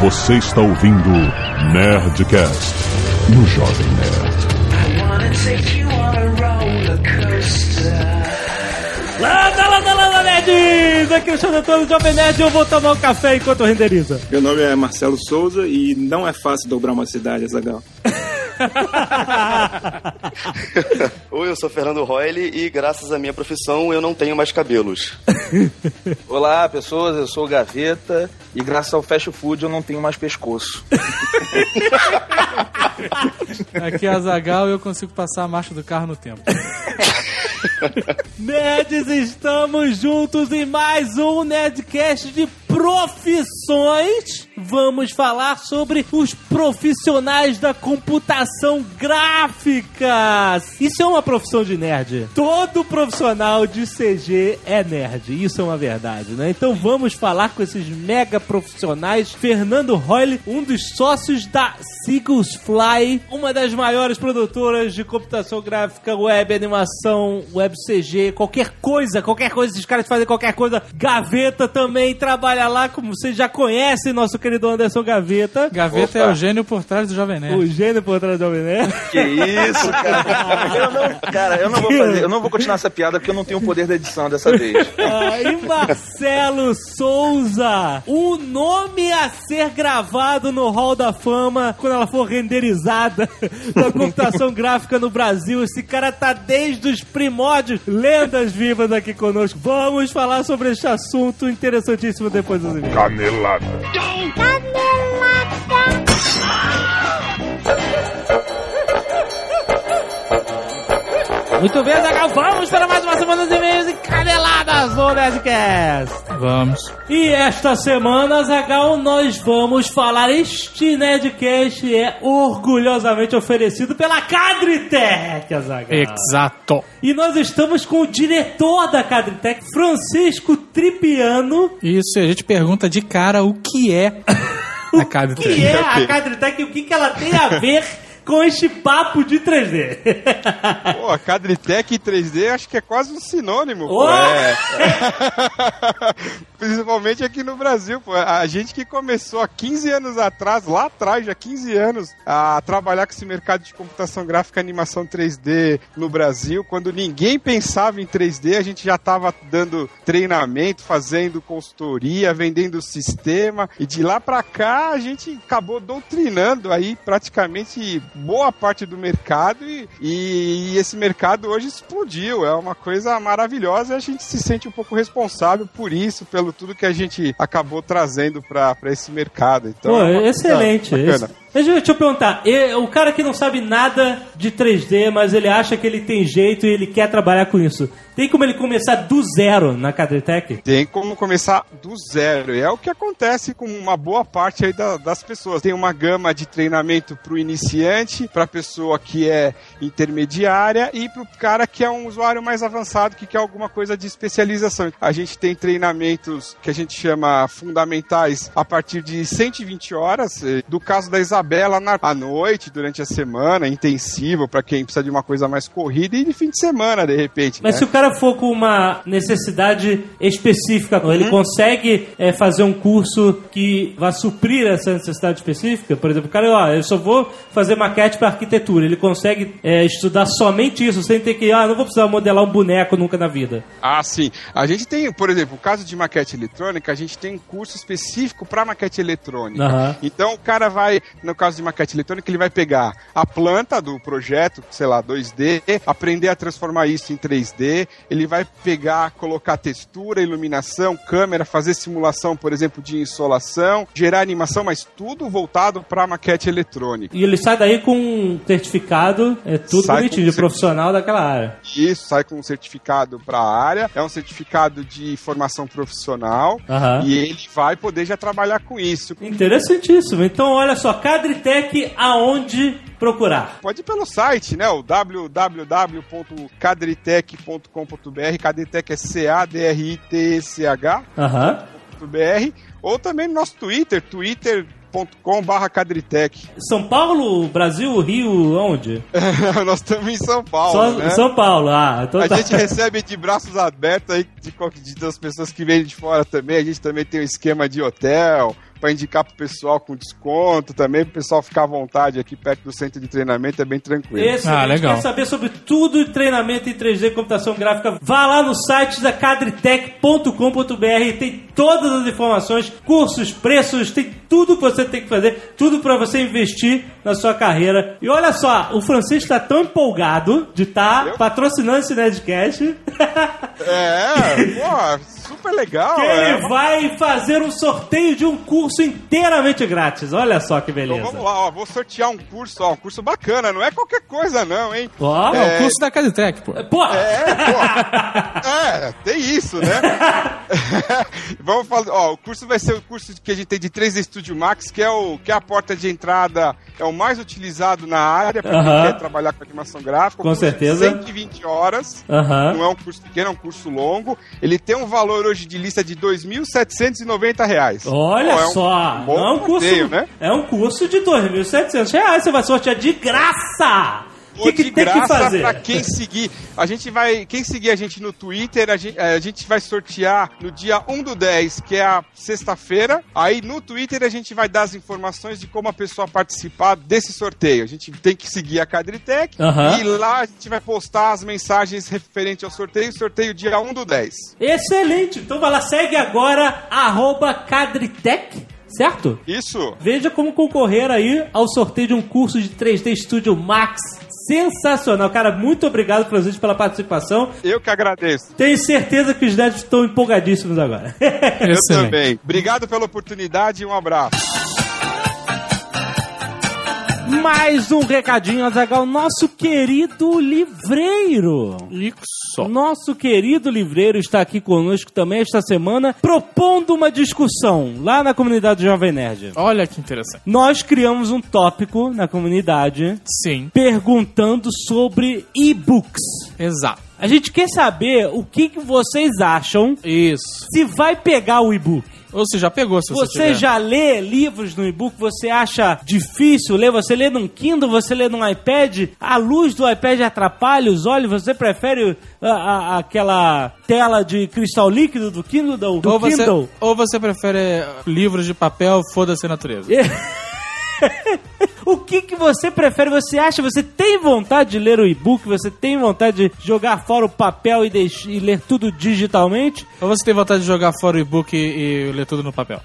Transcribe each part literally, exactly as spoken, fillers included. Você está ouvindo Nerdcast no Jovem Nerd. Lada, lada, lada, nerds! Aqui é o Chandelão do Jovem Nerd e eu vou tomar um café enquanto renderiza. Meu nome é Marcelo Souza e não é fácil dobrar uma cidade, Azaghal. Oi, eu sou Fernando Royle e graças à minha profissão eu não tenho mais cabelos. Olá, pessoas, eu sou o Gaveta e graças ao fast food eu não tenho mais pescoço. Aqui é Azaghal e eu consigo passar a marcha do carro no tempo. Nerds, estamos juntos em mais um Nerdcast de profissões. Vamos falar sobre os profissionais da computação gráfica. Isso é uma profissão de nerd. Todo profissional de C G é nerd. Isso é uma verdade, né? Então vamos falar com esses mega profissionais. Fernando Royle, um dos sócios da Seagulls Fly, uma das maiores produtoras de computação gráfica, web, animação, web C G, qualquer coisa, qualquer coisa, esses caras fazem qualquer coisa. Gaveta também trabalha lá, como vocês já conhecem, nosso querido Anderson Gaveta. Gaveta Opa. É o gênio por trás do Jovem Nerd. O gênio por trás do Jovem Nerd. Que isso, cara. Eu não, cara, eu não vou fazer, eu não vou continuar essa piada porque eu não tenho o poder da edição dessa vez. Ah, e Marcelo Souza, o nome a ser gravado no Hall da Fama quando ela for renderizada da computação gráfica no Brasil. Esse cara tá desde os primórdios, lendas vivas aqui conosco. Vamos falar sobre esse assunto interessantíssimo depois dos e-mails. Canelada. Canelada. Muito bem, Azaghal, vamos para mais uma semana de e-mails e caneladas no Nerdcast. Vamos. E esta semana, Azaghal, nós vamos falar, este Nerdcast é orgulhosamente oferecido pela Cadritech, Azaghal. Exato. E nós estamos com o diretor da Cadritech, Francisco Tripiano. Isso, e a gente pergunta de cara o que é a Cadritech. O que é a Cadritech e o que, que ela tem a ver com este papo de três D. Pô, a Cadritech e três D acho que é quase um sinônimo. Oh! Pô. É. Principalmente aqui no Brasil, pô. A gente que começou há quinze anos atrás, lá atrás, já quinze anos, a trabalhar com esse mercado de computação gráfica e animação três D no Brasil, quando ninguém pensava em três D, a gente já estava dando treinamento, fazendo consultoria, vendendo sistema, e de lá pra cá a gente acabou doutrinando aí praticamente boa parte do mercado e, e esse mercado hoje explodiu, é uma coisa maravilhosa e a gente se sente um pouco responsável por isso, pelo tudo que a gente acabou trazendo para esse mercado. Então, pô, é excelente, bacana. Deixa eu te perguntar, o cara que não sabe nada de três D, mas ele acha que ele tem jeito e ele quer trabalhar com isso, tem como ele começar do zero na Cadritech? Tem como começar do zero, é o que acontece com uma boa parte aí da, das pessoas. Tem uma gama de treinamento para o iniciante, para a pessoa que é intermediária e para o cara que é um usuário mais avançado, que quer alguma coisa de especialização. A gente tem treinamentos que a gente chama fundamentais a partir de cento e vinte horas, do caso da Isabela Bela na, à noite, durante a semana, intensivo, pra quem precisa de uma coisa mais corrida, e de fim de semana, de repente. Mas né? Se o cara for com uma necessidade específica, uhum. ele consegue é, fazer um curso que vá suprir essa necessidade específica? Por exemplo, o cara, ó, eu só vou fazer maquete pra arquitetura. Ele consegue é, estudar somente isso, sem ter que, ah, não vou precisar modelar um boneco nunca na vida. Ah, sim. A gente tem, por exemplo, o caso de maquete eletrônica, a gente tem um curso específico pra maquete eletrônica. Uhum. Então o cara vai... No caso de maquete eletrônica, ele vai pegar a planta do projeto, sei lá, dois D, aprender a transformar isso em três D, ele vai pegar, colocar textura, iluminação, câmera, fazer simulação, por exemplo, de insolação, gerar animação, mas tudo voltado para maquete eletrônica. E ele sai daí com um certificado, é tudo sai bonitinho, de um profissional daquela área. Isso, sai com um certificado para a área, é um certificado de formação profissional, uhum. e ele vai poder já trabalhar com isso. Interessantíssimo. Então, olha só, cara, Cadritech, aonde procurar? Pode ir pelo site, né? O w w w ponto cadritech ponto com ponto b r. Cadritech é C A D R I T E C H. Aham. .br, ou também no nosso Twitter, Twitter. .com barra Cadritech. São Paulo, Brasil, Rio, onde? Nós estamos em São Paulo. Só, né? São Paulo, ah. Então a tá. gente recebe de braços abertos aí de, de, das pessoas que vêm de fora também. A gente também tem um esquema de hotel, para indicar pro pessoal com desconto também, pro pessoal ficar à vontade aqui perto do centro de treinamento, é bem tranquilo. Esse, ah, legal. Quer saber sobre tudo de treinamento em três D, computação gráfica, vá lá no site da cadritech ponto com ponto b r, tem todas as informações, cursos, preços, tem tudo que você tem que fazer, tudo para você investir na sua carreira. E olha só, o Francisco está tão empolgado de estar tá patrocinando esse Nerdcast. É, pô, super legal. Que é. Ele vai fazer um sorteio de um curso inteiramente grátis. Olha só que beleza. Então vamos lá, ó, vou sortear um curso, ó, um curso bacana, não é qualquer coisa não, hein? Ó, é o curso da Cadritech, pô. Pô! É, pô. É, tem isso, né? Vamos falar, ó, o curso vai ser o curso que a gente tem de três D Studio Max, que é, o, que é a porta de entrada, é o mais utilizado na área para quem uh-huh. quer trabalhar com animação gráfica. Com certeza. De cento e vinte horas, uh-huh. não é um curso pequeno, é um curso longo. Ele tem um valor hoje de lista de dois mil setecentos e noventa reais. Olha Bom, é um, só! Um bom é, um sorteio, curso, né? é um curso de dois mil e setecentos reais, você vai sortear de graça! O que, que tem que fazer? Pra quem seguir, a gente vai, quem seguir a gente no Twitter, a gente, a gente vai sortear no dia primeiro do dez, que é a sexta-feira. Aí no Twitter a gente vai dar as informações de como a pessoa participar desse sorteio. A gente tem que seguir a Cadritech uhum. e lá a gente vai postar as mensagens referentes ao sorteio. Sorteio dia primeiro do dez. Excelente! Então vai lá, segue agora, arroba Cadritech. Certo? Isso. Veja como concorrer aí ao sorteio de um curso de três D Studio Max. Sensacional. Cara, muito obrigado, Francisco, pela participação. Eu que agradeço. Tenho certeza que os nerds estão empolgadíssimos agora. Eu também. Obrigado pela oportunidade e um abraço. Mais um recadinho, Azaghal, nosso querido livreiro. Isso. Nosso querido livreiro está aqui conosco também esta semana, propondo uma discussão lá na comunidade Jovem Nerd. Olha que interessante. Nós criamos um tópico na comunidade. Sim. Perguntando sobre e-books. Exato. A gente quer saber o que, que vocês acham. Isso. Se vai pegar o e-book. Ou você já pegou, se você Você tiver. Já lê livros no e-book? Você acha difícil ler? Você lê num Kindle? Você lê num iPad? A luz do iPad atrapalha os olhos? Você prefere a, a, aquela tela de cristal líquido do Kindle? Do, do ou, Kindle? Você, ou você prefere livros de papel? Foda-se a natureza. O que que você prefere? Você acha? Você tem vontade de ler o e-book? Você tem vontade de jogar fora o papel e, deix... e ler tudo digitalmente? Ou você tem vontade de jogar fora o e-book e, e ler tudo no papel?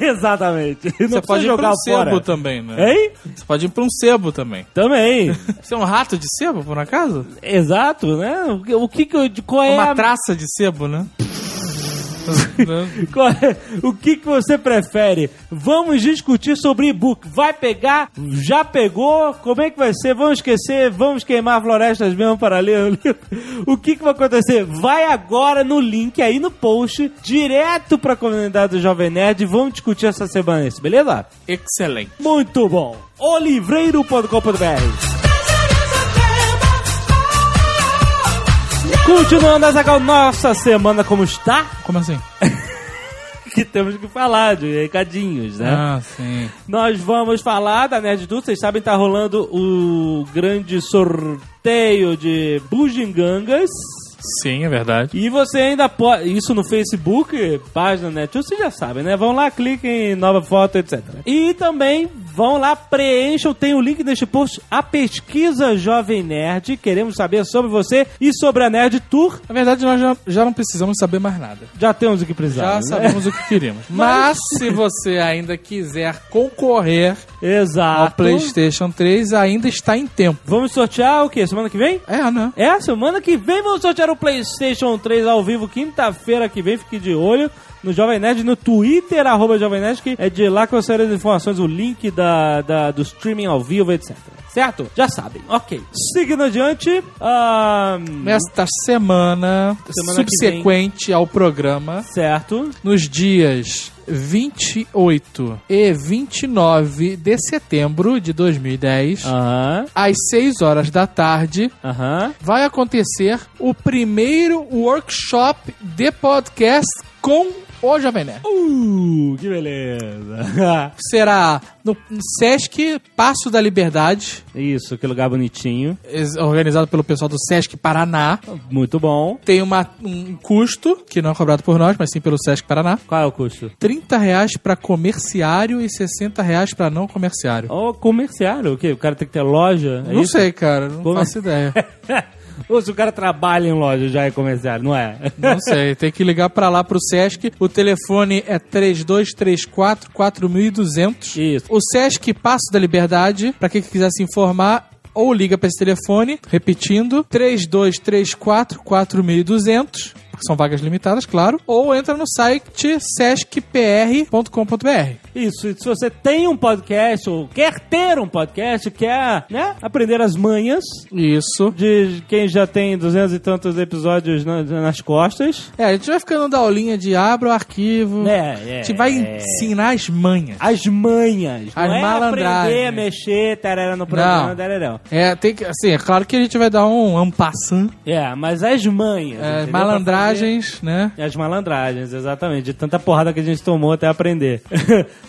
Exatamente. Não você pode jogar ir pra um fora. Sebo também, né? Hein? Você pode ir pra um sebo também. Também. Você é um rato de sebo, por acaso? Exato, né? O que que eu... Qual é Uma a... traça de sebo, né? O que, que você prefere? Vamos discutir sobre e-book. Vai pegar? Já pegou? Como é que vai ser? Vamos esquecer? Vamos queimar florestas mesmo para ler o livro? O que, que vai acontecer? Vai agora no link aí no post, direto para a comunidade do Jovem Nerd. Vamos discutir essa semana isso, beleza? Excelente. Muito bom. olivreiro ponto com ponto b r. Continuando, Azaghal, nossa semana como está? Como assim? Que temos que falar de recadinhos, né? Ah, sim. Nós vamos falar da Nerd Tour. Vocês sabem, tá rolando o grande sorteio de bugigangas. Sim, é verdade. E você ainda pode... Isso no Facebook, página Nerd Tour, vocês já sabem, né? Vão lá, cliquem em nova foto, etcétera. E também... Vão lá, preencham, tem o link neste post, a pesquisa Jovem Nerd. Queremos saber sobre você e sobre a Nerd Tour. Na verdade, nós já, já não precisamos saber mais nada. Já temos o que precisamos. Já né? sabemos o que queremos. Mas, mas se você ainda quiser concorrer Exato. Ao PlayStation três, ainda está em tempo. Vamos sortear o quê? Semana que vem? É, né? É, semana que vem vamos sortear o PlayStation três ao vivo, quinta-feira que vem, fique de olho. No Jovem Nerd, no Twitter, arroba Jovem Nerd, que é de lá que eu saio as informações, o link da, da, do streaming ao vivo, etcétera. Certo? Já sabem. Ok. Seguindo adiante. Um... Nesta semana, semana subsequente ao programa. Certo. Nos dias vinte e oito e vinte e nove de setembro de dois mil e dez, uhum. às seis horas da tarde, uhum. vai acontecer o primeiro workshop de podcast com o Jovem Nerd. Uh, que beleza. Será no SESC Passo da Liberdade. Isso, que lugar bonitinho. Organizado pelo pessoal do SESC Paraná. Muito bom. Tem uma, um custo, que não é cobrado por nós, mas sim pelo SESC Paraná. Qual é o custo? trinta reais pra comerciário e sessenta reais pra não comerciário. Ô, oh, comerciário? O quê? O cara tem que ter loja? É não isso? Sei, cara. Não Comer... faço ideia. Ou se o cara trabalha em loja, já é comerciário, não é? Não sei, tem que ligar pra lá pro SESC. O telefone é três dois três quatro, quatro mil e duzentos. Isso. O SESC Passo da Liberdade, pra quem quiser se informar, ou liga pra esse telefone, repetindo, três dois três quatro, quatro mil e duzentos. São vagas limitadas, claro. Ou entra no site sesc p r ponto com ponto b r. Isso. E se você tem um podcast ou quer ter um podcast, quer, né, aprender as manhas. Isso. De quem já tem duzentos e tantos episódios na, nas costas. É, a gente vai ficando da aulinha de abra o arquivo. É, é. A gente vai é. ensinar as manhas. As manhas. As não malandragens. Não é aprender a mexer, tarará no programa, tarará. É, tem que, assim, é claro que a gente vai dar um, um passant. É, mas as manhas. É, malandragens. Né? As malandragens, exatamente. De tanta porrada que a gente tomou até aprender.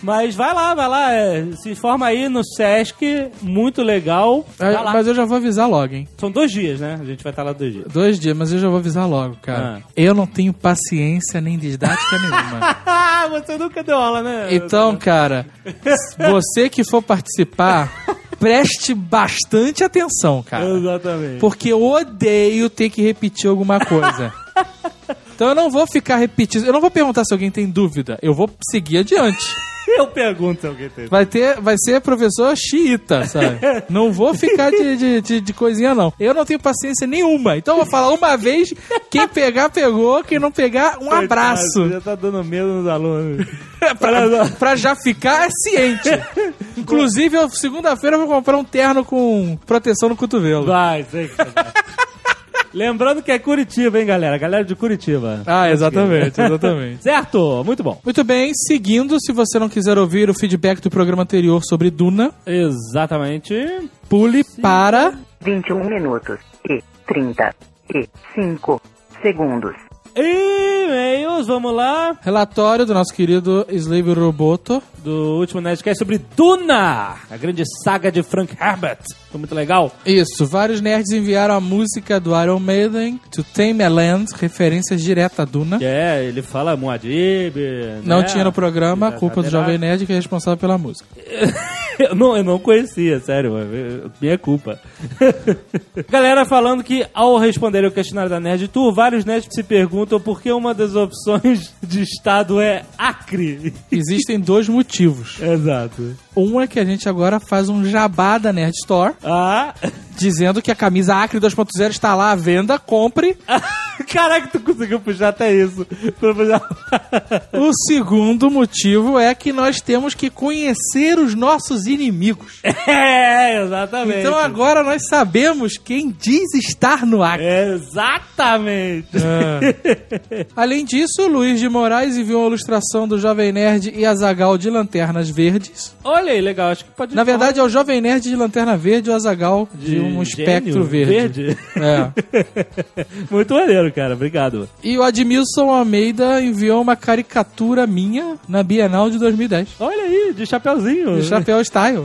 Mas vai lá, vai lá. É, se informa aí no SESC, muito legal. É, mas eu já vou avisar logo, hein? São dois dias, né? A gente vai estar lá dois dias. Dois dias, mas eu já vou avisar logo, cara. Ah. Eu não tenho paciência nem didática nenhuma. Você nunca deu aula, né? Então, cara, você que for participar... Preste bastante atenção, cara. Exatamente. Porque eu odeio ter que repetir alguma coisa. Então eu não vou ficar repetindo. Eu não vou perguntar se alguém tem dúvida. Eu vou seguir adiante. Eu pergunto se alguém tem dúvida. Vai, ter, vai ser professor xiita, sabe? Não vou ficar de, de, de, de coisinha, não. Eu não tenho paciência nenhuma. Então eu vou falar uma vez. Quem pegar, pegou. Quem não pegar, um abraço. Você já tá dando medo nos alunos. pra, pra já ficar ciente. Inclusive, eu, segunda-feira eu vou comprar um terno com proteção no cotovelo. Vai, sei que vai. Lembrando que é Curitiba, hein, galera? Galera de Curitiba. Ah, exatamente, exatamente. Certo? Muito bom. Muito bem, seguindo, se você não quiser ouvir o feedback do programa anterior sobre Duna. Exatamente. Pule Sim. para... vinte e um minutos e trinta e cinco segundos. E-mails, vamos lá. Relatório do nosso querido Slave Roboto. Do último Nerdcast sobre Duna, a grande saga de Frank Herbert. Foi muito legal. Isso, vários nerds enviaram a música do Iron Maiden, To Tame a Land, referências diretas a Duna. É, ele fala Muad'Dib. Não né? tinha no programa, culpa do Jovem Nerd que é responsável pela música. Eu não, eu não conhecia, sério, minha culpa. Galera falando que ao responder o questionário da Nerd Tour, vários nerds se perguntam por que uma das opções de estado é Acre. Existem dois motivos. Exato. Um é que a gente agora faz um jabá da Nerd Store. Ah. Dizendo que a camisa Acre dois ponto zero está lá à venda, compre. Caraca, tu conseguiu puxar até isso. O segundo motivo é que nós temos que conhecer os nossos inimigos. É, exatamente. Então agora nós sabemos quem diz estar no Acre. Exatamente. Ah. Além disso, Luiz de Moraes enviou uma ilustração do Jovem Nerd e Azaghal de Lanternas Verdes. Olha, aí, legal, acho que pode... Na verdade, falar. É o Jovem Nerd de Lanterna Verde e o Azaghal de, de um espectro verde. verde? É. Muito maneiro, cara. Obrigado. E o Admilson Almeida enviou uma caricatura minha na Bienal de dois mil e dez. Olha aí, de chapeuzinho. De chapéu style.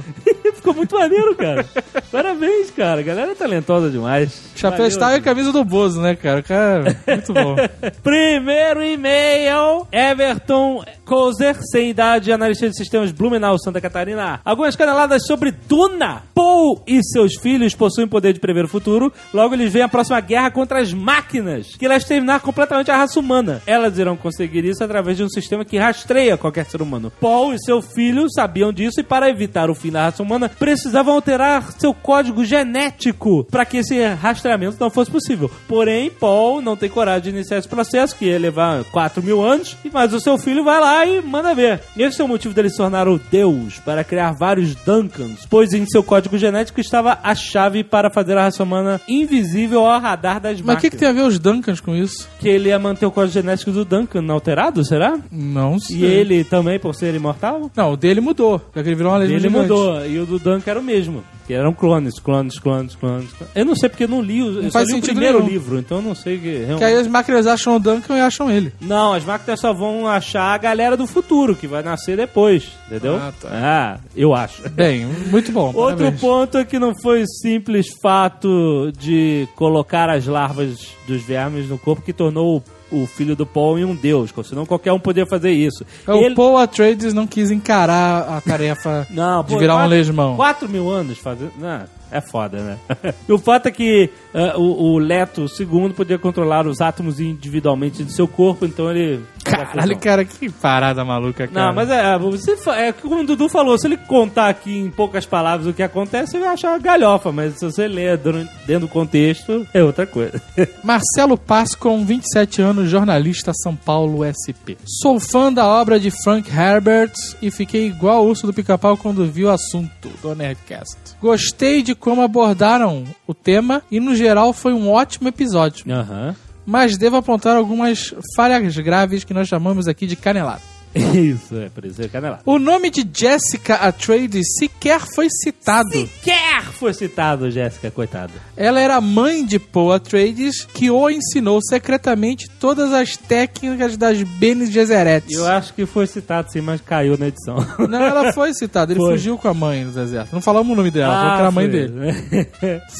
Ficou muito maneiro, cara. Parabéns, cara. A galera é talentosa demais. Chapéu style e camisa do Bozo, né, cara? Cara, muito bom. Primeiro e-mail, Everton Couser, sem idade, analista de sistemas Blumenau, Santa Catarina. Algumas caneladas sobre Duna. Paul e seus filhos possuem poder de prever o futuro. Logo, eles veem a próxima guerra contra as máquinas, que irá exterminar completamente a raça humana. Elas irão conseguir isso através de um sistema que rastreia qualquer ser humano. Paul e seu filho sabiam disso e, para evitar o fim da raça humana, precisavam alterar seu código genético para que esse rastreamento não fosse possível. Porém, Paul não tem coragem de iniciar esse processo, que ia levar quatro mil anos, mas o seu filho vai lá e manda ver. Esse é o motivo dele se tornar o Deus, para criar vários Duncans, pois em seu código genético estava a chave para fazer a raça humana invisível ao radar das máquinas. Mas o que, que tem a ver os Duncans com isso? Que ele ia manter o código genético do Duncan alterado, será? Não sei. E ele também, por ser imortal? Não, o dele mudou. Ele virou uma lei. Ele mudou. E o do Danca era o mesmo. Que eram clones, clones, clones, clones. Eu não sei porque eu não li, eu não só li o primeiro nenhum. livro, então eu não sei que realmente... Que aí as máquinas acham o Duncan e acham ele. Não, as máquinas só vão achar a galera do futuro, que vai nascer depois, entendeu? Ah, tá. Ah, eu acho. Bem, muito bom. Outro parabéns. Ponto é que não foi simples fato de colocar as larvas dos vermes no corpo que tornou o o filho do Paul e um deus, senão qualquer um poderia fazer isso. O ele... Paul Atreides não quis encarar a tarefa não, de pô, virar quatro, um lesmão. Quatro mil anos fazendo... Não, é foda, né? E o fato é que uh, o, o Leto segundo podia controlar os átomos individualmente de seu corpo, então ele... Caralho, cara, que parada maluca, cara. Não, mas é, você, é como o Dudu falou, se ele contar aqui em poucas palavras o que acontece, você vai achar uma galhofa, mas se você ler dentro do contexto, é outra coisa. Marcelo Passo, com vinte e sete anos, jornalista São Paulo S P. Sou fã da obra de Frank Herbert e fiquei igual o urso do pica-pau quando vi o assunto do Nerdcast. Gostei de como abordaram o tema e, no geral, foi um ótimo episódio. Aham. Uhum. Mas devo apontar algumas falhas graves que nós chamamos aqui de canelada. Isso, é, por isso é canelada. O nome de Jessica Atreides sequer foi citado. Sequer foi citado, Jessica, coitada. Ela era mãe de Paul Atreides, que o ensinou secretamente todas as técnicas das Bene Gesserit. Eu acho que foi citado sim, mas caiu na edição. Não, ela foi citada, ele foi. Fugiu com a mãe no deserto. Não falamos o nome dela, ah, falou que era a mãe dele.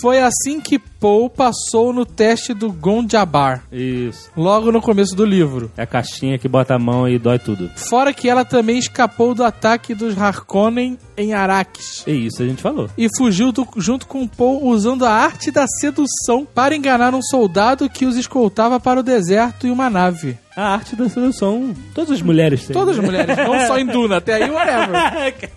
Foi assim que Paul passou no teste do Gondjabar. Isso. Logo no começo do livro. É a caixinha que bota a mão e dói tudo. Fora que ela também escapou do ataque dos Harkonnen em Arrakis. É isso, a gente falou. E fugiu do, junto com Paul usando a arte da sedução para enganar um soldado que os escoltava para o deserto e uma nave. A arte da sedução, todas as mulheres têm. Todas as mulheres, não só em Duna, até aí whatever.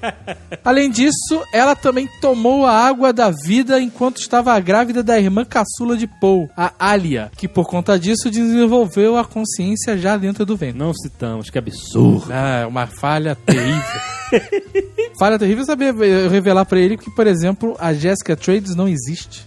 Além disso, ela também tomou a água da vida enquanto estava grávida da irmã caçula de Paul, a Alia, que por conta disso desenvolveu a consciência já dentro do ventre. Não citamos, que absurdo. Ah, uma falha terrível. Falha terrível saber revelar pra ele que, por exemplo, a Jessica Atreides não existe.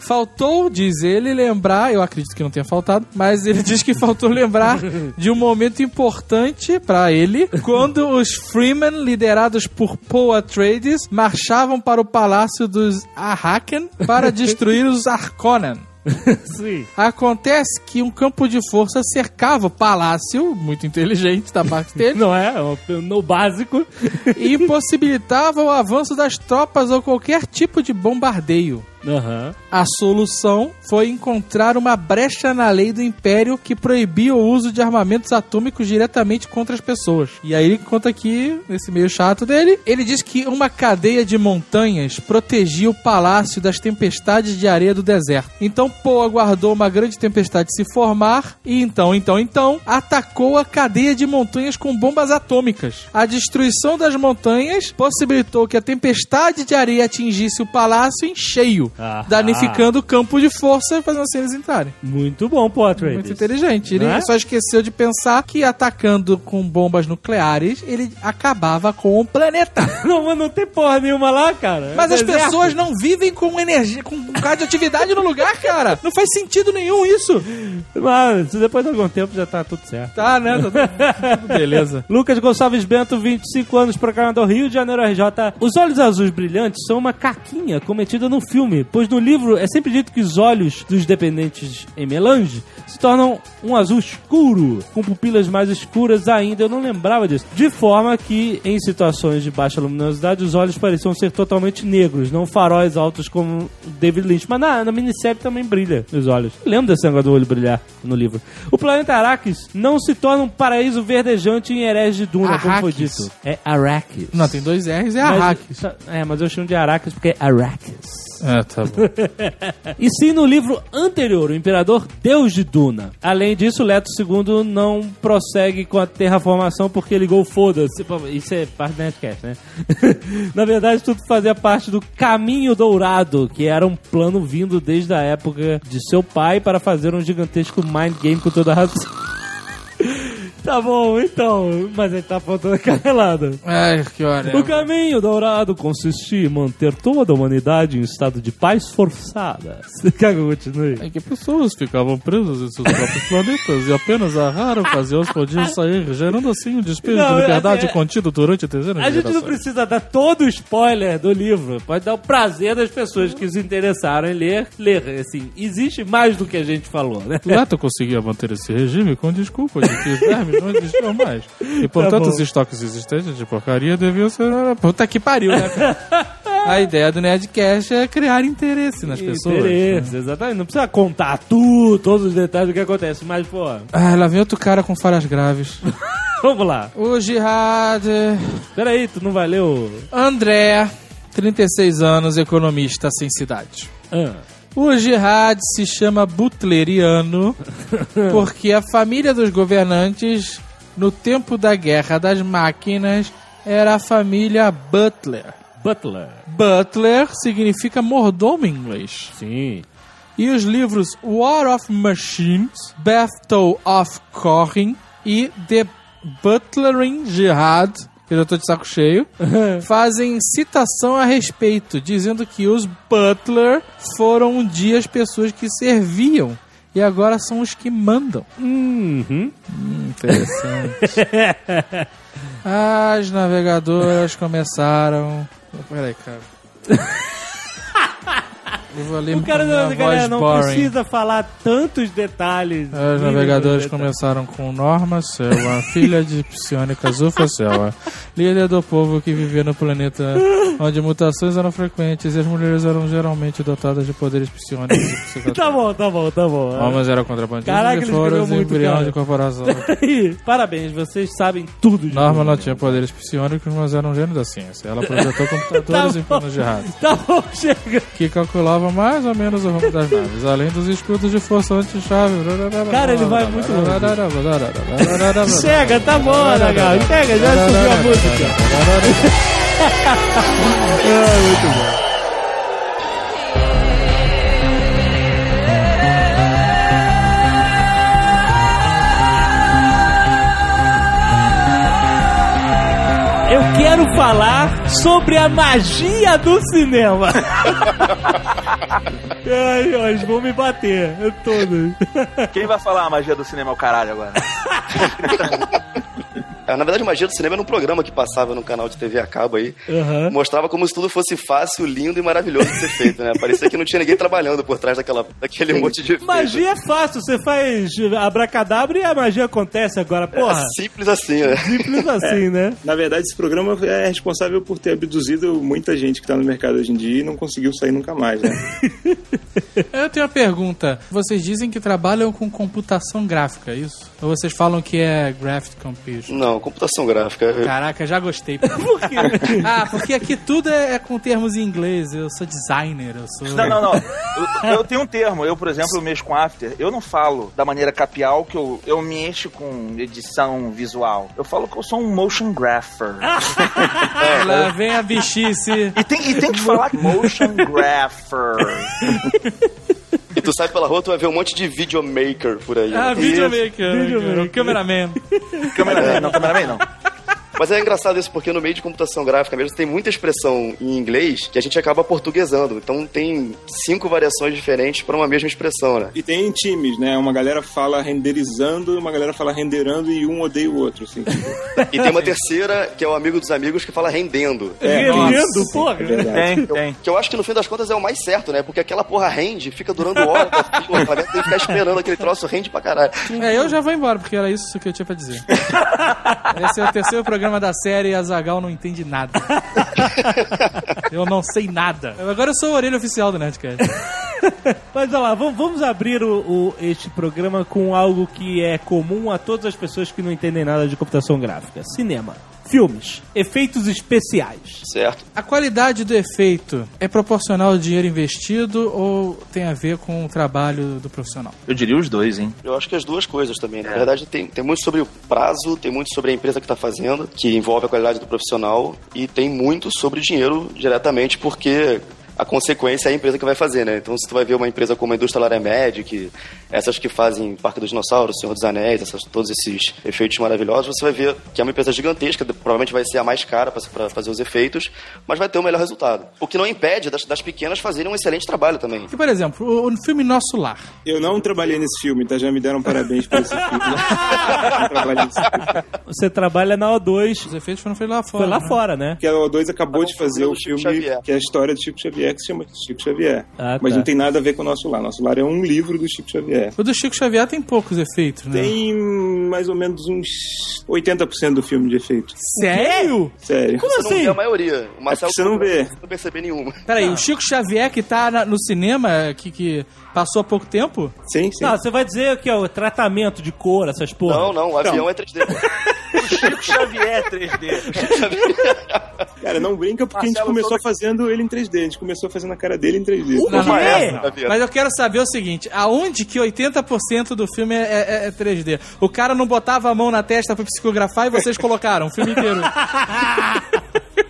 Faltou, diz ele, lembrar, eu acredito que não tenha faltado, mas ele diz que faltou lembrar de um momento importante pra ele, quando os Freemen, liderados por Paul Atreides, marchavam para o palácio dos Arrakis para destruir os Harkonnen. Sim. Acontece que um campo de força cercava o palácio, muito inteligente da parte dele. Não é? No básico. E impossibilitava o avanço das tropas ou qualquer tipo de bombardeio. Uhum. A solução foi encontrar uma brecha na lei do Império que proibia o uso de armamentos atômicos diretamente contra as pessoas. E aí ele conta aqui, nesse meio chato dele, ele diz que uma cadeia de montanhas protegia o palácio das tempestades de areia do deserto. Então Paul aguardou uma grande tempestade se formar e então, então, então, atacou a cadeia de montanhas com bombas atômicas. A destruição das montanhas possibilitou que a tempestade de areia atingisse o palácio em cheio. Ah, danificando ah. o campo de força e fazendo assim eles entrarem. Muito bom, Paul Atreides. Muito inteligente. Ele é? só esqueceu de pensar que atacando com bombas nucleares, ele acabava com o planeta. Não, não tem porra nenhuma lá, cara. Mas é as deserto. Pessoas não vivem com energia, com radioatividade no lugar, cara. Não faz sentido nenhum isso. Mas depois de algum tempo já tá tudo certo. Tá, né? Tá tudo... Beleza. Lucas Gonçalves Bento, vinte e cinco anos, programador Rio de Janeiro R J. Os olhos azuis brilhantes são uma caquinha cometida no filme, pois no livro é sempre dito que os olhos dos dependentes em melange se tornam um azul escuro, com pupilas mais escuras ainda, eu não lembrava disso. De forma que, em situações de baixa luminosidade, os olhos pareciam ser totalmente negros, não faróis altos como David Lynch. Mas na, na minissérie também brilha os olhos. Eu lembro desse negócio do olho brilhar no livro. O planeta Arrakis não se torna um paraíso verdejante em Herés de Duna, Arrakis. Como foi dito. É Arrakis. Não, tem dois R's, é Arrakis. Mas, é, mas eu chamo de Arrakis porque é Arrakis. É, tá bom. E sim, no livro anterior, o Imperador Deus de Duna. Além disso, Leto segundo não prossegue com a terraformação porque ligou foda-se. Isso é parte do Nerdcast, né? Na verdade, tudo fazia parte do Caminho Dourado, que era um plano vindo desde a época de seu pai para fazer um gigantesco mind game com toda a razão. Tá bom, então. Mas ele tá faltando canelada. Ai, que hora. O caminho dourado consistia em manter toda a humanidade em estado de paz forçada. Você quer que eu continue? É que pessoas ficavam presas em seus próprios planetas e apenas a rara ocasião podiam sair, gerando assim um despejo não, de liberdade assim, contido durante a terceira geração. A gente não precisa dar todo o spoiler do livro. Pode dar o prazer das pessoas que se interessaram em ler, ler. Assim, existe mais do que a gente falou, né? Leto conseguia manter esse regime com desculpa de que os vermes não existiam mais. E, portanto, tá os estoques existentes de porcaria deviam ser... Puta que pariu, né, cara? A ideia do Nerdcast é criar interesse nas interesse, pessoas. Interesse, né? Exatamente. Não precisa contar tudo, todos os detalhes do que acontece, mas, pô... Ah, lá vem outro cara com falhas graves. Vamos lá. O Jihad... Peraí, tu não vai ler o... André, trinta e seis anos, economista sem cidade. Ah. O Jihad se chama butleriano porque a família dos governantes, no tempo da Guerra das Máquinas, era a família Butler. Butler. Butler significa mordomo em inglês. Sim. E os livros War of Machines, Battle of Corrin e The Butlering Jihad, que eu já tô de saco cheio, fazem citação a respeito, dizendo que os Butler foram um dia as pessoas que serviam e agora são os que mandam. Uhum. Hum, interessante. As navegadoras começaram... Peraí, cara. Eu vou ler o cara não, galera, não precisa falar tantos detalhes. Os navegadores começaram com Norma Selva, filha de Psiônica Zufa Selva, líder do povo que vivia no planeta onde mutações eram frequentes e as mulheres eram geralmente dotadas de poderes psiônicos. Tá bom, tá bom, tá bom. Homens eram contrabandistas. Caraca, e foram os embriões de corporação. Parabéns, vocês sabem tudo de Norma não tinha poderes psiônicos, mas era um gênio da ciência. Ela projetou computadores em planos de rádio. Tá bom, chega. Que calculava mais ou menos o rumo das naves, além dos escudos de força anti-chave. Cara, ele vai muito longe. Chega, tá bom, cara. Chega, já subiu a música. É, muito bom. Eu quero falar sobre a magia do cinema. Ai, ó, eles vão me bater. Eu tô... Quem vai falar a magia do cinema é o caralho agora? Na verdade, Magia do Cinema era um programa que passava no canal de T V a cabo aí. Uhum. Mostrava como se tudo fosse fácil, lindo e maravilhoso de ser feito, né? Parecia que não tinha ninguém trabalhando por trás daquela, daquele monte de... Magia é fácil. Você faz abracadabra e a magia acontece agora, porra. É simples assim, né? Simples assim, é, né? Na verdade, esse programa é responsável por ter abduzido muita gente que tá no mercado hoje em dia e não conseguiu sair nunca mais, né? Eu tenho uma pergunta. Vocês dizem que trabalham com computação gráfica, é isso? Ou vocês falam que é graphic computation? Não. Computação gráfica. Caraca, já gostei. Por quê? Ah, porque aqui tudo é, é com termos em inglês. Eu sou designer, eu sou... Não, não, não. Eu, eu tenho um termo. Eu, por exemplo, mexo com After. Eu não falo da maneira capial que eu, eu me encho com edição visual. Eu falo que eu sou um motion grapher. É, lá eu... vem a bichice. E tem, e tem que falar motion grapher. E tu sai pela rua, tu vai ver um monte de videomaker por aí. Ah, né? videomaker. videomaker. Cameraman. Cameraman, não, cameraman não. Mas é engraçado isso, porque no meio de computação gráfica mesmo tem muita expressão em inglês que a gente acaba portuguesando. Então tem cinco variações diferentes para uma mesma expressão, né? E tem times, né? Uma galera fala renderizando, uma galera fala renderando e um odeia o outro, assim. E tem uma terceira, que é o amigo dos amigos, que fala rendendo. É, rendendo, porra! É tem, tem. Eu, que eu acho que no fim das contas é o mais certo, né? Porque aquela porra rende, fica durando horas, o planeta tem que ficar esperando aquele troço, rende pra caralho. É, eu já vou embora, porque era isso que eu tinha pra dizer. Esse é o terceiro programa da série Azaghal não entende nada. Eu não sei nada. Agora eu sou a orelha oficial do Nerdcast. Mas olha lá, vamos abrir o, o, este programa com algo que é comum a todas as pessoas que não entendem nada de computação gráfica. Cinema. Filmes. Efeitos especiais. Certo. A qualidade do efeito é proporcional ao dinheiro investido ou tem a ver com o trabalho do profissional? Eu diria os dois, hein? Eu acho que as duas coisas também. Né? É. Na verdade, tem, tem muito sobre o prazo, tem muito sobre a empresa que está fazendo, que envolve a qualidade do profissional, e tem muito sobre o dinheiro diretamente, porque... a consequência é a empresa que vai fazer, né? Então, se tu vai ver uma empresa como a Indústria Laramedic, que essas que fazem Parque dos Dinossauros, Senhor dos Anéis, essas, todos esses efeitos maravilhosos, você vai ver que é uma empresa gigantesca, provavelmente vai ser a mais cara para fazer os efeitos, mas vai ter o melhor resultado. O que não impede das, das pequenas fazerem um excelente trabalho também. E, por exemplo, o, o filme Nosso Lar. Eu não trabalhei nesse filme, tá? Já me deram parabéns por esse filme. Não trabalhei nesse filme. Você trabalha na O dois. Os efeitos foram feitos lá fora. Foi lá né? fora, né? Porque a O dois acabou ah, de fazer o filme, Xavier. Que é a história do Chico Xavier, que se chama Chico Xavier. Ah, mas tá. Não tem nada a ver com o Nosso Lar. Nosso Lar é um livro do Chico Xavier. O do Chico Xavier tem poucos efeitos, né? Tem mais ou menos uns oitenta por cento do filme de efeitos. Sério? Sério. Como você assim? Não vê a maioria. O Marcelo é você não vê. Não percebe nenhuma. Peraí, ah. o Chico Xavier que tá na, no cinema, que, que passou há pouco tempo? Sim, sim. Não, você vai dizer que é o tratamento de cor, essas porra. Não, não, o avião então. É três D. O Chico Xavier é três D. Cara, não brinca porque Marcelo a gente começou todo... fazendo ele em três D. A gente começou fazendo a cara dele em três D. O quê? Mas eu quero saber o seguinte, aonde que oitenta por cento do filme é, é, é três D? O cara não botava a mão na testa pra psicografar e vocês colocaram o filme inteiro.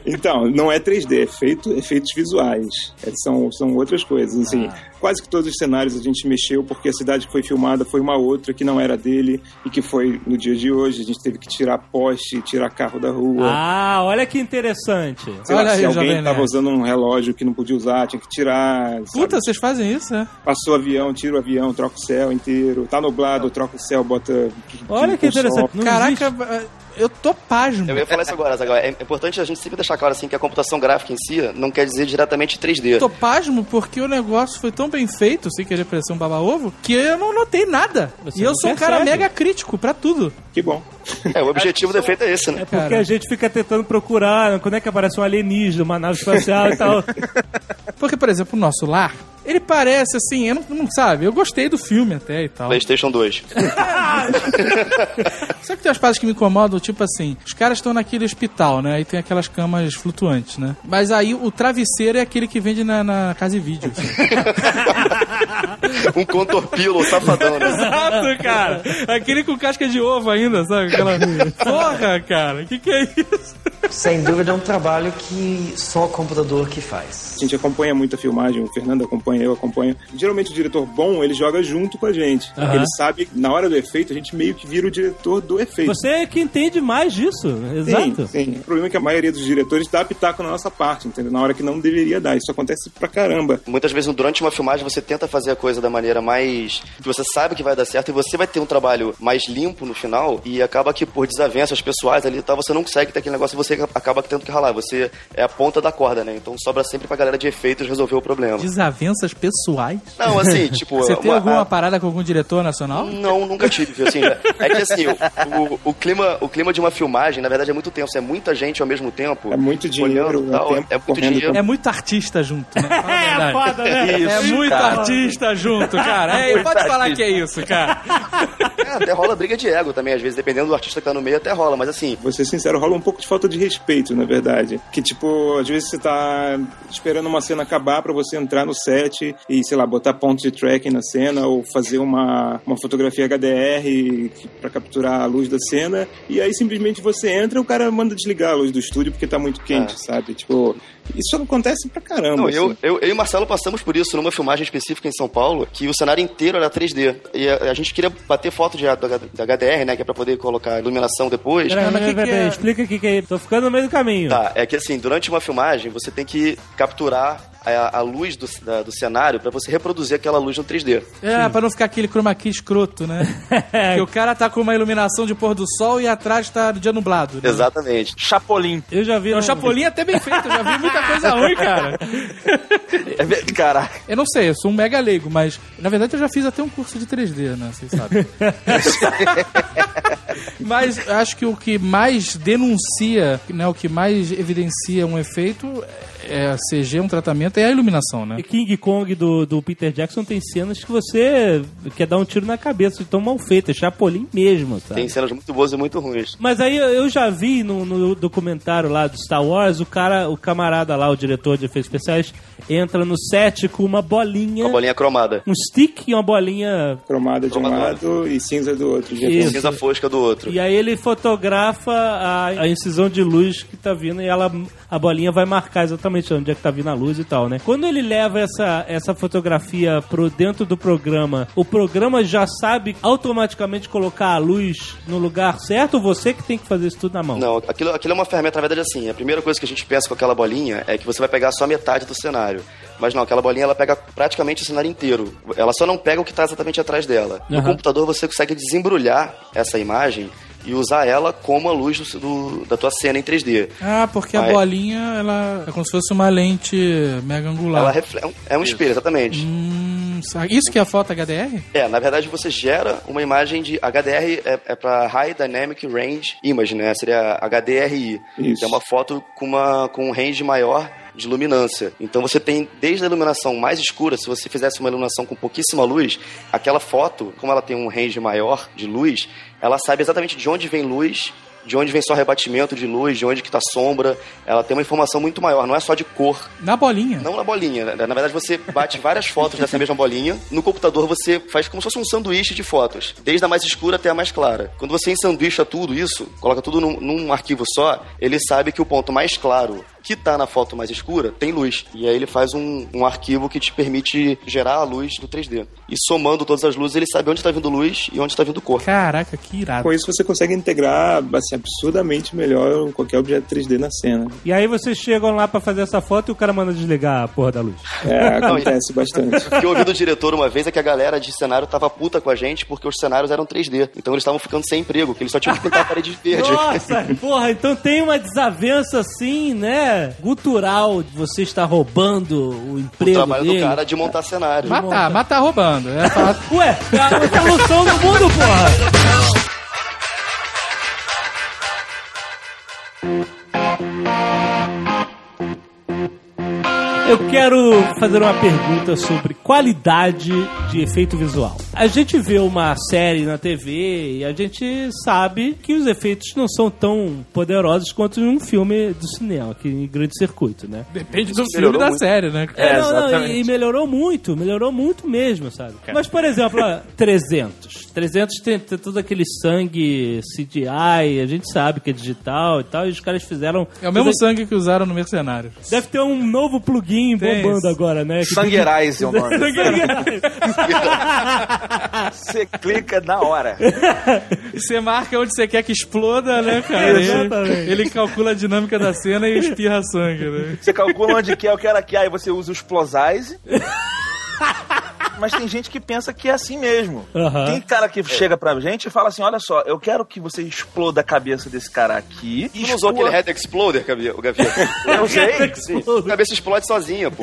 Então, não é três D, é feito, efeitos visuais. É, são, são outras coisas, assim. Ah. Quase que todos os cenários a gente mexeu, porque a cidade que foi filmada foi uma outra que não era dele e que foi no dia de hoje. A gente teve que tirar poste, tirar carro da rua. Ah, olha que interessante. Sei olha lá, aí, se alguém tava usando um relógio que não podia usar, tinha que tirar. Puta, sabe? Vocês fazem isso, né? Passou o avião, tira o avião, troca o céu inteiro. Tá nublado, troca o céu, bota... Olha que interessante. Caraca... Eu tô pasmo. Eu ia falar isso agora, Azaghal. É importante a gente sempre deixar claro assim que a computação gráfica em si não quer dizer diretamente três D. Eu tô pasmo porque o negócio foi tão bem feito, sem querer parecer um baba-ovo, que eu não notei nada. Você e eu sou percebe. Um cara mega crítico pra tudo. Que bom. É, o objetivo do efeito é esse, né? É porque cara. A gente fica tentando procurar quando é que aparece um alienígena, uma nave espacial e tal. Porque, por exemplo, o Nosso Lar, ele parece assim, eu não, não sabe, eu gostei do filme até e tal. PlayStation dois. Sabe que tem umas partes que me incomodam, tipo assim, os caras estão naquele hospital, né? Aí tem aquelas camas flutuantes, né? Mas aí o travesseiro é aquele que vende na, na Casa e Vídeo. Assim. Um contorpilo, um safadão, né? Exato, cara. Aquele com casca de ovo ainda, sabe? Aquela... Porra, cara, o que, que é isso? Sem dúvida é um trabalho que só o computador que faz. A gente acompanha muito a filmagem, o Fernando acompanha, eu acompanho. Geralmente o diretor bom, ele joga junto com a gente. Uhum. Ele sabe, na hora do efeito, a gente meio que vira o diretor do efeito. Você é que entende mais disso, exato. Sim, sim. O problema é que a maioria dos diretores dá pitaco na nossa parte, entendeu? Na hora que não deveria dar. Isso acontece pra caramba. Muitas vezes durante uma filmagem você tenta fazer a coisa da maneira mais... que você sabe que vai dar certo e você vai ter um trabalho mais limpo no final e acaba que por desavenças pessoais ali e tal, você não consegue ter aquele negócio e você acaba tendo que ralar. Você é a ponta da corda, né? Então sobra sempre pra galera de efeitos resolver o problema. Desavenças pessoais? Não, assim, tipo... Você uma, tem alguma a... parada com algum diretor nacional? Não, nunca tive. Assim, é que assim, o, o, o, clima, o clima de uma filmagem, na verdade, é muito tenso. É muita gente ao mesmo tempo. É muito dinheiro. Tal, é, é muito dinheiro. É muito artista junto, né? É, foda, né? Isso, é muito cara. Artista junto, cara. É, é pode artista. Falar que é isso, cara. É, até rola briga de ego também, às vezes. Dependendo do artista que tá no meio, até rola. Mas assim... Vou ser sincero, rola um pouco de falta de respeito, na verdade. Que tipo, às vezes você tá esperando uma cena acabar pra você entrar no set e, sei lá, botar pontos de tracking na cena ou fazer uma, uma fotografia H D R pra capturar a luz da cena e aí simplesmente você entra e o cara manda desligar a luz do estúdio porque tá muito quente, ah. sabe? Tipo, isso acontece pra caramba. Não, assim. eu, eu, eu e o Marcelo passamos por isso numa filmagem específica em São Paulo que o cenário inteiro era três D e a, a gente queria bater foto de, da, da H D R, né, que é pra poder colocar a iluminação depois. Pera, mas que que é? Explica o que que é. Tô ficando no meio do caminho. Tá, é que assim, durante uma filmagem você tem que capturar A, a luz do, da, do cenário pra você reproduzir aquela luz no três D. É, sim. Pra não ficar aquele chroma key escroto, né? Que o cara tá com uma iluminação de pôr do sol e atrás tá dia nublado. Né? Exatamente. Chapolin. Eu já vi... O um... Chapolin é até bem feito, eu já vi muita coisa ruim, cara. É, cara. Eu não sei, eu sou um mega leigo, mas na verdade eu já fiz até um curso de três D, né? Vocês sabem. Mas acho que o que mais denuncia, né, o que mais evidencia um efeito... É a C G, um tratamento, é a iluminação, né? King Kong do, do Peter Jackson tem cenas que você quer dar um tiro na cabeça de tão mal feita, é Chapolin mesmo, sabe? Tem cenas muito boas e muito ruins. Mas aí eu já vi no, no documentário lá do Star Wars, o cara, o camarada lá, o diretor de efeitos especiais, entra no set com uma bolinha... Uma bolinha cromada. Um stick e uma bolinha... Cromada de um lado e cinza do outro. E cinza fosca do outro. E aí ele fotografa a, a incisão de luz que tá vindo e ela, a bolinha vai marcar exatamente exatamente onde é que tá vindo a luz e tal, né? Quando ele leva essa, essa fotografia pro dentro do programa, o programa já sabe automaticamente colocar a luz no lugar certo ou você que tem que fazer isso tudo na mão? Não, aquilo, aquilo é uma ferramenta, na verdade, assim, a primeira coisa que a gente pensa com aquela bolinha é que você vai pegar só metade do cenário. Mas não, aquela bolinha ela pega praticamente o cenário inteiro. Ela só não pega o que está exatamente atrás dela. Uhum. No computador você consegue desembrulhar essa imagem e usar ela como a luz do, do, da tua cena em três D. Ah, porque Mas... a bolinha ela é como se fosse uma lente mega angular. Ela refle... É um isso. espelho, exatamente. Hum, isso que é a foto H D R? É, na verdade você gera uma imagem de... H D R é, é para High Dynamic Range Image, né? Seria H D R I. Isso. Que é uma foto com, uma, com um range maior de luminância. Então você tem desde a iluminação mais escura, se você fizesse uma iluminação com pouquíssima luz, aquela foto, como ela tem um range maior de luz, ela sabe exatamente de onde vem luz, de onde vem só rebatimento de luz, de onde que tá sombra. Ela tem uma informação muito maior, não é só de cor. Na bolinha? Não na bolinha. Na verdade, você bate várias fotos dessa mesma bolinha. No computador, você faz como se fosse um sanduíche de fotos, desde a mais escura até a mais clara. Quando você ensanduicha tudo isso, coloca tudo num, num arquivo só, ele sabe que o ponto mais claro que tá na foto mais escura tem luz. E aí ele faz um, um arquivo que te permite gerar a luz do três D. E somando todas as luzes, ele sabe onde tá vindo luz e onde tá vindo cor. Caraca, que irado. Com isso você consegue integrar, assim, absurdamente melhor qualquer objeto três D na cena. E aí vocês chegam lá pra fazer essa foto e o cara manda desligar a porra da luz. É, acontece bastante. O que eu ouvi do diretor uma vez é que a galera de cenário tava puta com a gente porque os cenários eram três D. Então eles estavam ficando sem emprego, porque eles só tinham que pintar a parede verde. Nossa, porra, então tem uma desavença assim, né? Gutural, você está roubando o emprego. O trabalho dele. Do cara de montar cenário. Matar, montar. matar roubando. É falar... Ué, é a solução do mundo, porra! Eu quero fazer uma pergunta sobre qualidade de efeito visual. A gente vê uma série na T V e a gente sabe que os efeitos não são tão poderosos quanto em um filme do cinema, que em grande circuito, né? Depende do filme e da muito. série, né? É, é, não, não, e melhorou muito, melhorou muito mesmo, sabe? Cara. Mas, por exemplo, ó, trezentos. trezentos tem, tem todo aquele sangue C G I, a gente sabe que é digital e tal, e os caras fizeram... É o mesmo deve... sangue que usaram no Mercenário. Deve ter um novo plugin bombando agora, né? Sangueirais é o nome. Sangueirais. Você clica na hora. Você marca onde você quer que exploda, né, cara? Ele, ele calcula a dinâmica da cena e espirra sangue, né? Você calcula onde quer, o que era que aí você usa os plosais. Mas tem gente que pensa que é assim mesmo. Uhum. Tem cara que é. chega pra gente e fala assim, olha só, eu quero que você exploda a cabeça desse cara aqui. Não explode... usou aquele Head Exploder, o Gaveta? Não sei. A cabeça explode sozinha, pô.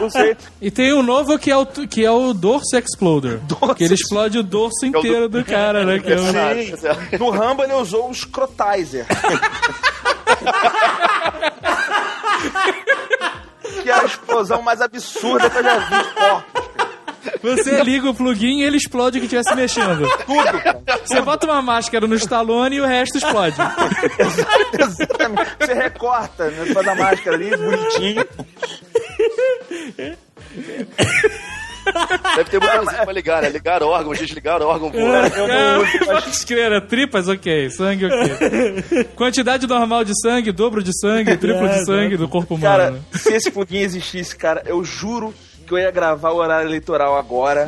Não sei. E tem um novo que é o, que é o Dorso Exploder. Dorso. Que ele explode o dorso inteiro é o do... do cara, né? Que é o... No Rambo ele usou o Scrotizer. Que é a explosão mais absurda que eu já vi de corpos. Você liga o plugin e ele explode o que estivesse mexendo. Tudo, cara. Você bota uma máscara no Stallone e o resto explode. Exatamente. Você recorta, né? Faz a máscara ali, bonitinho. Deve ter botãozinho pra ligar, né? Ligar órgão, desligar órgão. Escreira, tripas, ok. Sangue, ok. Quantidade normal de sangue, dobro de sangue, triplo de sangue do corpo humano. Cara, se esse plugin existisse, cara, eu juro... que eu ia gravar o horário eleitoral agora.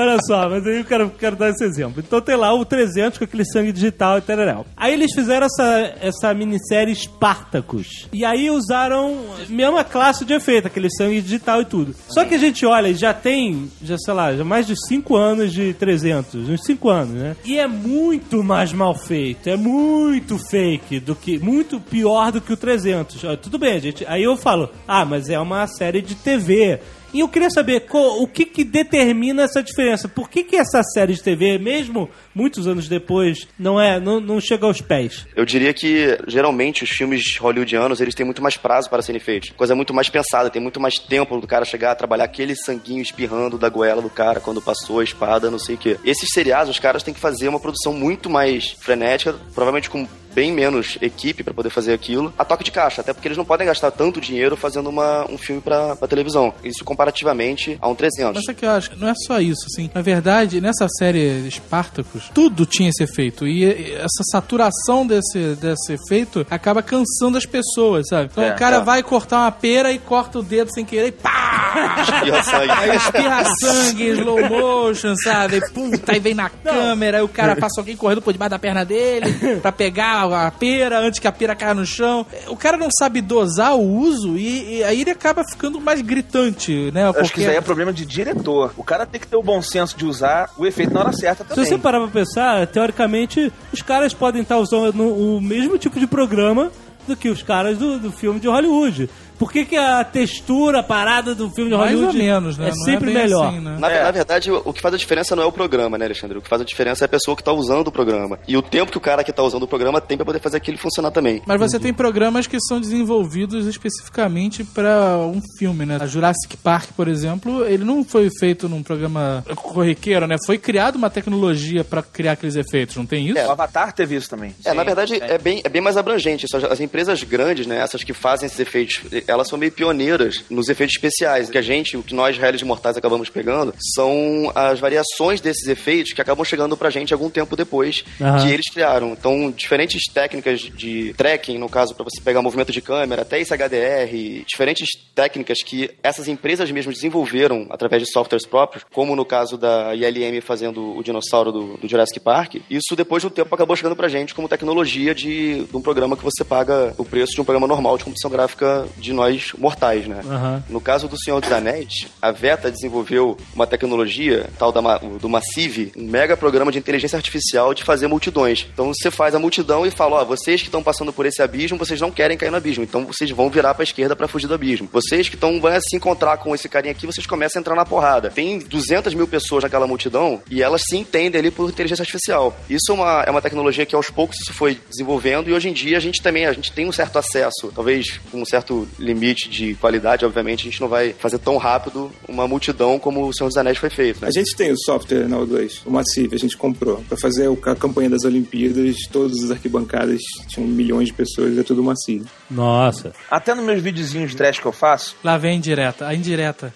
Olha só, mas aí eu quero, quero dar esse exemplo. Então tem lá o trezentos com aquele sangue digital e tal. Aí eles fizeram essa, essa minissérie Spartacus. E aí usaram a mesma classe de efeito, aquele sangue digital e tudo. Só que a gente olha, já tem, já sei lá, já mais de cinco anos de trezentos, uns cinco anos, né? E é muito mais mal feito, é muito fake, do que, muito pior do que o trezentos. Tudo bem, gente. Aí eu falo, ah, mas é uma série de T V. E eu queria saber qual, o que, que determina essa diferença. Por que, que essa série de T V, mesmo muitos anos depois, não, é, não, não chega aos pés? Eu diria que, geralmente, os filmes hollywoodianos, eles têm muito mais prazo para serem feitos. Coisa muito mais pensada, tem muito mais tempo do cara chegar a trabalhar aquele sanguinho espirrando da goela do cara quando passou a espada, não sei o quê. Esses seriados, os caras têm que fazer uma produção muito mais frenética, provavelmente com... bem menos equipe pra poder fazer aquilo, a toque de caixa, até porque eles não podem gastar tanto dinheiro fazendo uma, um filme pra, pra televisão. Isso comparativamente a um trezentos. Mas é que eu acho que não é só isso, assim. Na verdade, nessa série Spartacus, tudo tinha esse efeito. E essa saturação desse, desse efeito acaba cansando as pessoas, sabe? Então é, o cara é. vai cortar uma pera e corta o dedo sem querer e pá! Espirra sangue. Aí espirra sangue, slow motion, sabe? E puta, aí vem na não. câmera, aí o cara passa alguém correndo por debaixo da perna dele pra pegar a pera antes que a pera caia no chão. O cara não sabe dosar o uso e, e aí ele acaba ficando mais gritante, né? Porque... Acho que isso aí é problema de diretor. O cara tem que ter o bom senso de usar o efeito na hora certa também. Se você parar pra pensar, teoricamente, os caras podem estar usando o mesmo tipo de programa do que os caras do, do filme de Hollywood. Por que, que a textura, a parada do filme de Hollywood mais ou menos, né? é não sempre é melhor? Assim, né? na, é. na verdade, o que faz a diferença não é o programa, né, Alexandre? O que faz a diferença é a pessoa que tá usando o programa. E o tempo que o cara que tá usando o programa tem pra poder fazer aquilo funcionar também. Mas você Entendi. tem programas que são desenvolvidos especificamente pra um filme, né? A Jurassic Park, por exemplo, ele não foi feito num programa corriqueiro, né? Foi criado uma tecnologia pra criar aqueles efeitos, não tem isso? É, o Avatar teve isso também. É, sim, na verdade, sim. é bem, é bem mais abrangente. As empresas grandes, né, essas que fazem esses efeitos... Elas são meio pioneiras nos efeitos especiais. Que a gente, o que nós, réis mortais, acabamos pegando são as variações desses efeitos que acabam chegando pra gente algum tempo depois uhum. que eles criaram. Então, diferentes técnicas de tracking, no caso, pra você pegar movimento de câmera, até esse H D R, diferentes técnicas que essas empresas mesmo desenvolveram através de softwares próprios, como no caso da I L M fazendo o dinossauro do, do Jurassic Park. Isso, depois de um tempo, acabou chegando pra gente como tecnologia de, de um programa que você paga o preço de um programa normal de computação gráfica de nós mortais, né? Uhum. No caso do Senhor dos Anéis, a Veta desenvolveu uma tecnologia, tal da, do Massive, um mega programa de inteligência artificial de fazer multidões. Então você faz a multidão e fala, ó, vocês que estão passando por esse abismo, vocês não querem cair no abismo, então vocês vão virar pra esquerda pra fugir do abismo. Vocês que estão, vão se encontrar com esse carinha aqui, vocês começam a entrar na porrada. Tem duzentas mil pessoas naquela multidão e elas se entendem ali por inteligência artificial. Isso é uma, é uma tecnologia que aos poucos se foi desenvolvendo e hoje em dia a gente também, a gente tem um certo acesso, talvez com um certo limite de qualidade, obviamente, a gente não vai fazer tão rápido uma multidão como o Senhor dos Anéis foi feito, né? A gente tem o software na O dois, o Massive, a gente comprou pra fazer a campanha das Olimpíadas, todas as arquibancadas, tinham milhões de pessoas, é tudo Massive. Nossa. Até nos meus videozinhos de trash que eu faço... Lá vem a indireta, a indireta.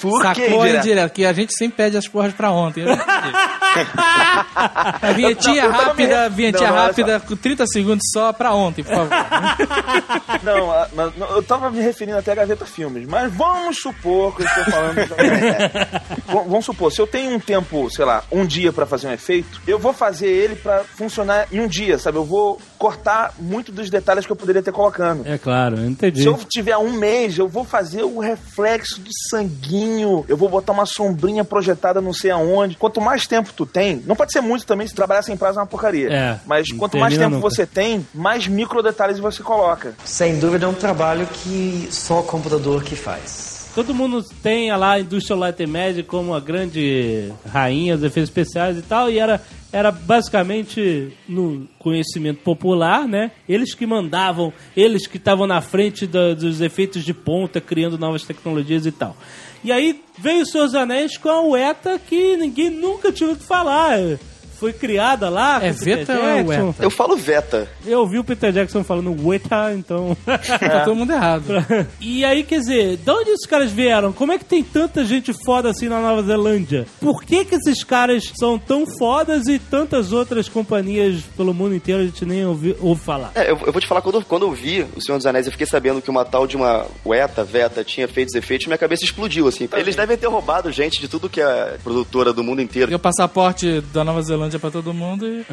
Por Sacou que indireta? A indireta, que a gente sempre pede as porras pra ontem. A vinhetinha não, rápida, vinhetinha não, não, rápida, com trinta segundos só pra ontem, por favor. Não, a, mas, não, eu tava me referindo até a Gaveta Filmes, mas vamos supor que eu estou falando... Vamos supor, se eu tenho um tempo, sei lá, um dia pra fazer um efeito, eu vou fazer ele pra funcionar em um dia, sabe? Eu vou cortar muito dos detalhes que eu poderia ter colocando. É claro, eu entendi. Se eu tiver um mês, eu vou fazer o reflexo do sanguinho, eu vou botar uma sombrinha projetada não sei aonde. Quanto mais tempo tu tem, não pode ser muito também, se trabalhar sem prazo é uma porcaria. É, mas quanto mais tempo nunca. você tem, mais micro detalhes você coloca. Sem dúvida é um trabalho que só o computador que faz. Todo mundo tem lá a indústria light and magic como a grande rainha dos efeitos especiais e tal, e era, era basicamente no conhecimento popular, né? Eles que mandavam, eles que estavam na frente do, dos efeitos de ponta, criando novas tecnologias e tal. E aí veio o Senhor dos Anéis com a Weta, que ninguém nunca tinha ouvido falar. Foi criada lá... É Veta ou é Weta? Eu falo Veta. Eu ouvi o Peter Jackson falando Weta, então... É. Tá todo mundo errado. E aí, quer dizer, de onde esses caras vieram? Como é que tem tanta gente foda assim na Nova Zelândia? Por que que esses caras são tão fodas e tantas outras companhias pelo mundo inteiro a gente nem ouve, ouve falar? É, eu, eu vou te falar, quando, quando eu vi O Senhor dos Anéis, eu fiquei sabendo que uma tal de uma Weta, Veta, tinha feito os efeitos, minha cabeça explodiu, assim. Tá Eles bem. devem ter roubado gente de tudo que é produtora do mundo inteiro. E o passaporte da Nova Zelândia é pra todo mundo e...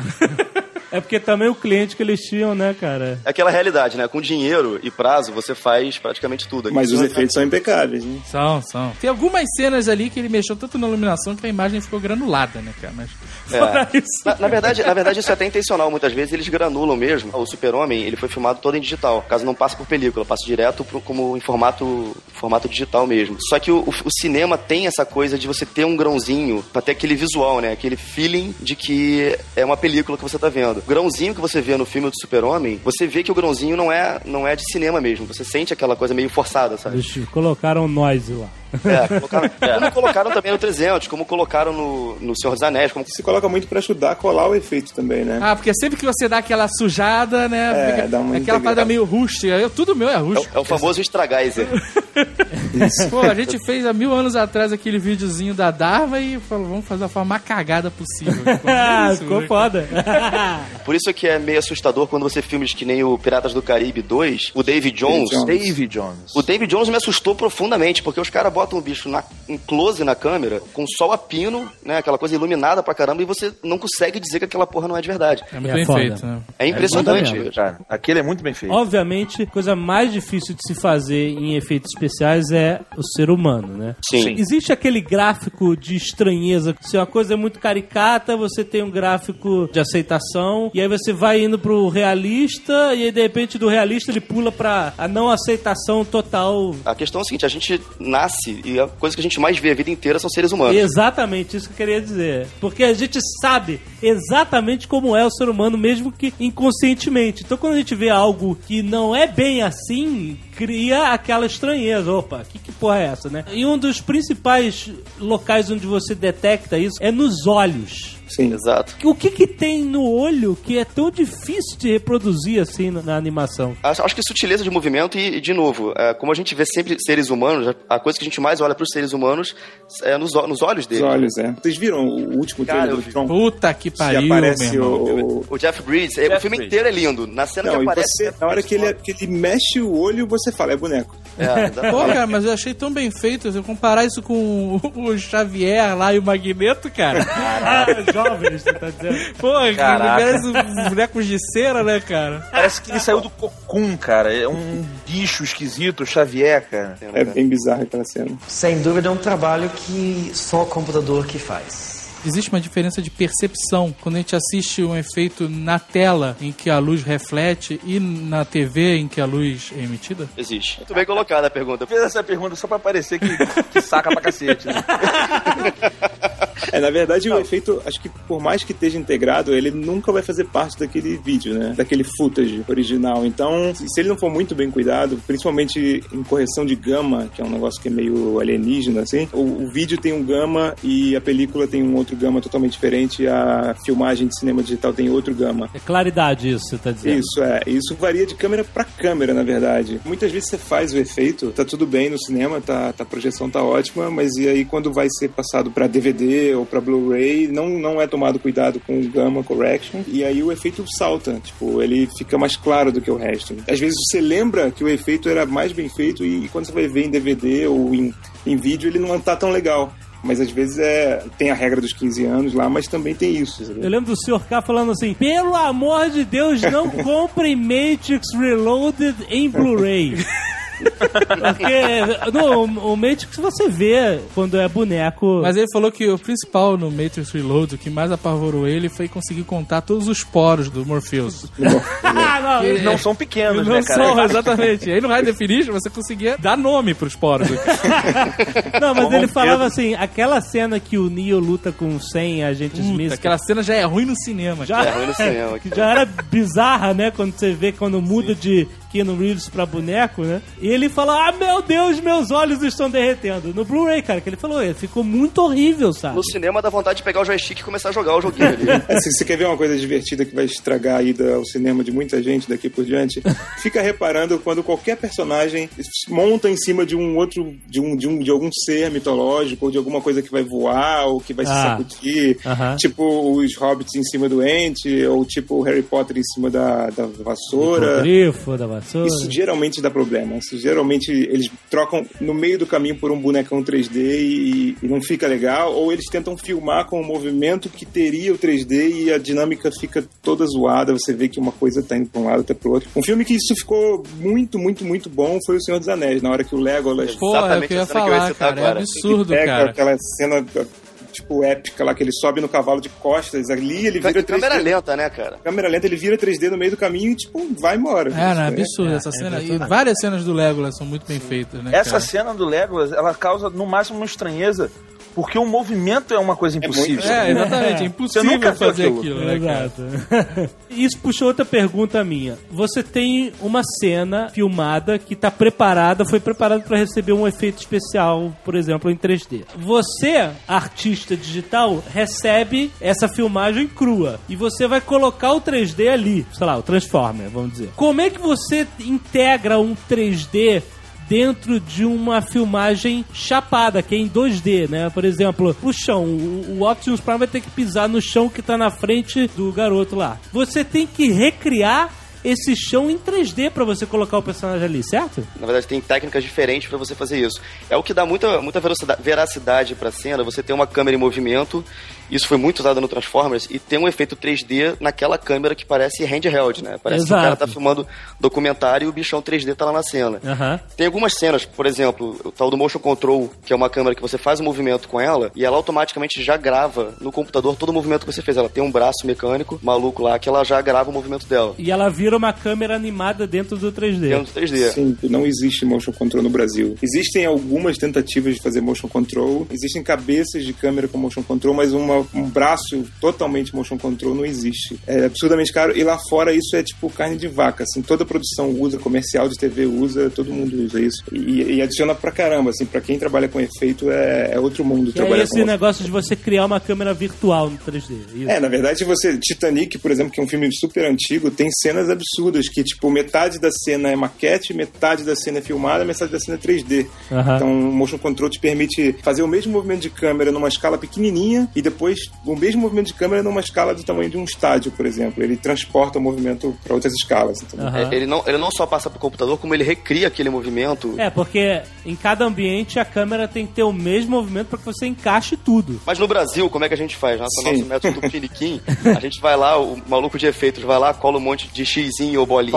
É porque também o cliente que eles tinham, né, cara? É aquela realidade, né? Com dinheiro e prazo, você faz praticamente tudo. Mas os efeitos são impecáveis, né? São, são. Tem algumas cenas ali que ele mexeu tanto na iluminação que a imagem ficou granulada, né, cara? Mas fora é. isso... Na, na, verdade, na verdade, isso é até intencional. Muitas vezes eles granulam mesmo. O Super-Homem, ele foi filmado todo em digital. Caso não passe por película, passa direto pro, como em formato, formato digital mesmo. Só que o, o, o cinema tem essa coisa de você ter um grãozinho pra ter aquele visual, né? Aquele feeling de que é uma película que você tá vendo. acontecendo. O grãozinho que você vê no filme do Super-Homem, você vê que o grãozinho não é, não é de cinema mesmo. Você sente aquela coisa meio forçada, sabe? Eles colocaram noise lá. É, colocaram, é. Como colocaram também no trezentos, como colocaram no, no Senhor dos Anéis. Como... Se coloca muito pra ajudar a colar o efeito também, né? Ah, porque sempre que você dá aquela sujada, né? É, fica, dá uma aquela integrada. Parada meio rústica. Eu, tudo meu é rústico. É, é o famoso estragar, isso. Pô, a gente fez há mil anos atrás aquele videozinho da Darva e falou, vamos fazer a forma mais cagada possível. Ah, ficou foda. Por isso é que é meio assustador quando você filmes que nem o Piratas do Caribe dois, o David Jones. David Jones. David Jones. O David Jones me assustou profundamente, porque os caras botam o bicho na, em close na câmera, com sol a pino, né? Aquela coisa iluminada pra caramba, e você não consegue dizer que aquela porra não é de verdade. É muito é bem foda. Feito, né? É impressionante. É cara. Aquele é muito bem feito. Obviamente, a coisa mais difícil de se fazer em efeitos especiais é o ser humano, né? Sim. Sim. Existe aquele gráfico de estranheza. Se uma coisa é muito caricata, você tem um gráfico de aceitação, e aí você vai indo pro realista, e aí de repente do realista ele pula pra a não aceitação total. A questão é a seguinte, a gente nasce e a coisa que a gente mais vê a vida inteira são seres humanos. Exatamente, isso que eu queria dizer. Porque a gente sabe exatamente como é o ser humano, mesmo que inconscientemente. Então quando a gente vê algo que não é bem assim, cria aquela estranheza. Opa, que, que porra é essa, né? E um dos principais locais onde você detecta isso é nos olhos. Sim, exato. O que que tem no olho que é tão difícil de reproduzir assim na, na animação? Acho, acho que sutileza de movimento e, e de novo, é, como a gente vê sempre seres humanos, a coisa que a gente mais olha pros seres humanos é nos, nos olhos deles. Os olhos, é. Vocês viram o último trailer do Tron? Puta que pariu, que aparece o... o Jeff Bridges. Jeff o filme Bridges. Inteiro é lindo. Na cena não, que aparece... Você, na hora que ele, que ele mexe o olho, você fala, é boneco. É, pô, cara, mas eu achei tão bem feito. Se eu comparar isso com o Xavier lá e o Magneto, cara... Caraca. Jovens, você tá dizendo? Pô, parece um boneco de cera, né, cara? Parece que ele saiu do cocum, cara. É um bicho esquisito, Xavier, cara. É bem bizarro aquela cena. Sem dúvida é um trabalho que só o computador que faz. Existe uma diferença de percepção quando a gente assiste um efeito na tela em que a luz reflete e na T V em que a luz é emitida? Existe. Muito bem colocada a pergunta. Eu fiz essa pergunta só pra parecer que, que saca pra cacete, né? É, na verdade, não. O efeito, acho que por mais que esteja integrado, ele nunca vai fazer parte daquele vídeo, né? Daquele footage original. Então, se ele não for muito bem cuidado, principalmente em correção de gama, que é um negócio que é meio alienígena, assim, o, o vídeo tem um gama e a película tem um outro gama totalmente diferente, a filmagem de cinema digital tem outro gama. É claridade isso, você tá dizendo? Isso, é. Isso varia de câmera pra câmera, na verdade. Muitas vezes você faz o efeito, tá tudo bem no cinema, tá, tá, a projeção tá ótima, mas e aí quando vai ser passado pra D V D ou pra Blu-ray, não, não é tomado cuidado com o gamma correction, e aí o efeito salta, tipo, ele fica mais claro do que o resto. Às vezes você lembra que o efeito era mais bem feito e quando você vai ver em D V D ou em, em vídeo, ele não tá tão legal. Mas às vezes é, tem a regra dos quinze anos lá, mas também tem isso. Sabe? Eu lembro do senhor K falando assim, pelo amor de Deus, não comprem Matrix Reloaded em Blu-ray. Porque no, o Matrix você vê quando é boneco. Mas ele falou que o principal no Matrix Reload, o que mais apavorou ele, foi conseguir contar todos os poros do Morpheus. Não, eles não são pequenos, não, né, cara? Não são, exatamente. Aí no High Definition você conseguia dar nome pros poros. Não, mas ele falava assim, aquela cena que o Neo luta com cem agentes místicos. Aquela cena já é ruim no cinema. Já é ruim no cinema. Que já era bizarra, né? Quando você vê, quando muda Sim. de Keanu Reeves pra boneco, né? E ele fala, ah, meu Deus, meus olhos estão derretendo. No Blu-ray, cara, que ele falou, ele ficou muito horrível, sabe? No cinema dá vontade de pegar o joystick e começar a jogar o joguinho ali. É, se você quer ver uma coisa divertida que vai estragar a ida ao cinema de muita gente daqui por diante, fica reparando quando qualquer personagem monta em cima de um outro, de um, de um, de algum ser mitológico, ou de alguma coisa que vai voar, ou que vai ah, se sacudir, uh-huh. tipo os hobbits em cima do ente, ou tipo o Harry Potter em cima da, da vassoura. O grifo da vassoura. Isso geralmente dá problema, assim. Geralmente eles trocam no meio do caminho por um bonecão três D e, e não fica legal, ou eles tentam filmar com um movimento que teria o três D e a dinâmica fica toda zoada, você vê que uma coisa tá indo pra um lado até pro outro. Um filme que isso ficou muito, muito, muito bom foi O Senhor dos Anéis, na hora que o Legolas... Porra, exatamente eu a cena falar, que eu ia citar cara, agora. É absurdo, pega cara. Aquela cena... tipo, épica lá, que ele sobe no cavalo de costas, ali ele vira câmera três D. Câmera lenta, né, cara? Câmera lenta, ele vira três D no meio do caminho e, tipo, vai embora. É, não, é absurdo essa é, cena. É e várias cenas do Legolas são muito bem feitas, né, Essa cara? Cena do Legolas, ela causa, no máximo, uma estranheza, Porque o movimento é uma coisa impossível. É, muito... é exatamente, é impossível. Você nunca fazer aquilo, né, exato. Isso puxou outra pergunta minha. Você tem uma cena filmada que tá preparada, foi preparada para receber um efeito especial, por exemplo, em três D. Você, artista digital, recebe essa filmagem crua e você vai colocar o três D ali, sei lá, o Transformer, vamos dizer. Como é que você integra um três D dentro de uma filmagem chapada, que é em dois D, né? Por exemplo, o chão. O, o Optimus Prime vai ter que pisar no chão que tá na frente do garoto lá. Você tem que recriar esse chão em três D pra você colocar o personagem ali, certo? Na verdade, tem técnicas diferentes pra você fazer isso. É o que dá muita, muita veracidade pra cena, você tem uma câmera em movimento, isso foi muito usado no Transformers, e tem um efeito três D naquela câmera que parece handheld, né? Parece exato. Que o cara tá filmando documentário e o bichão três D tá lá na cena. Uhum. Tem algumas cenas, por exemplo, o tal do Motion Control, que é uma câmera que você faz um movimento com ela, e ela automaticamente já grava no computador todo o movimento que você fez. Ela tem um braço mecânico, maluco lá, que ela já grava o movimento dela. E ela vira uma câmera animada dentro do três D. Dentro do três D. Sim, não existe motion control no Brasil. Existem algumas tentativas de fazer motion control, existem cabeças de câmera com motion control, mas uma, um braço totalmente motion control não existe. É absurdamente caro, e lá fora isso é tipo carne de vaca, assim, toda produção usa, comercial de T V usa, todo mundo usa isso. E, e adiciona pra caramba, assim, pra quem trabalha com efeito é, é outro mundo. E é esse negócio de você criar uma câmera virtual no três D. Isso. É, na verdade você, Titanic, por exemplo, que é um filme super antigo, tem cenas absurdas, que tipo, metade da cena é maquete, metade da cena é filmada, metade da cena é três D. Uhum. Então o motion control te permite fazer o mesmo movimento de câmera numa escala pequenininha e depois o mesmo movimento de câmera numa escala do tamanho de um estádio, por exemplo. Ele transporta o movimento para outras escalas. Então. Uhum. É, ele, não, ele não só passa pro computador, como ele recria aquele movimento. É, porque em cada ambiente a câmera tem que ter o mesmo movimento para que você encaixe tudo. Mas no Brasil, como é que a gente faz? Nosso, nosso método do piniquim, a gente vai lá, o maluco de efeitos vai lá, cola um monte de X ou bolinha.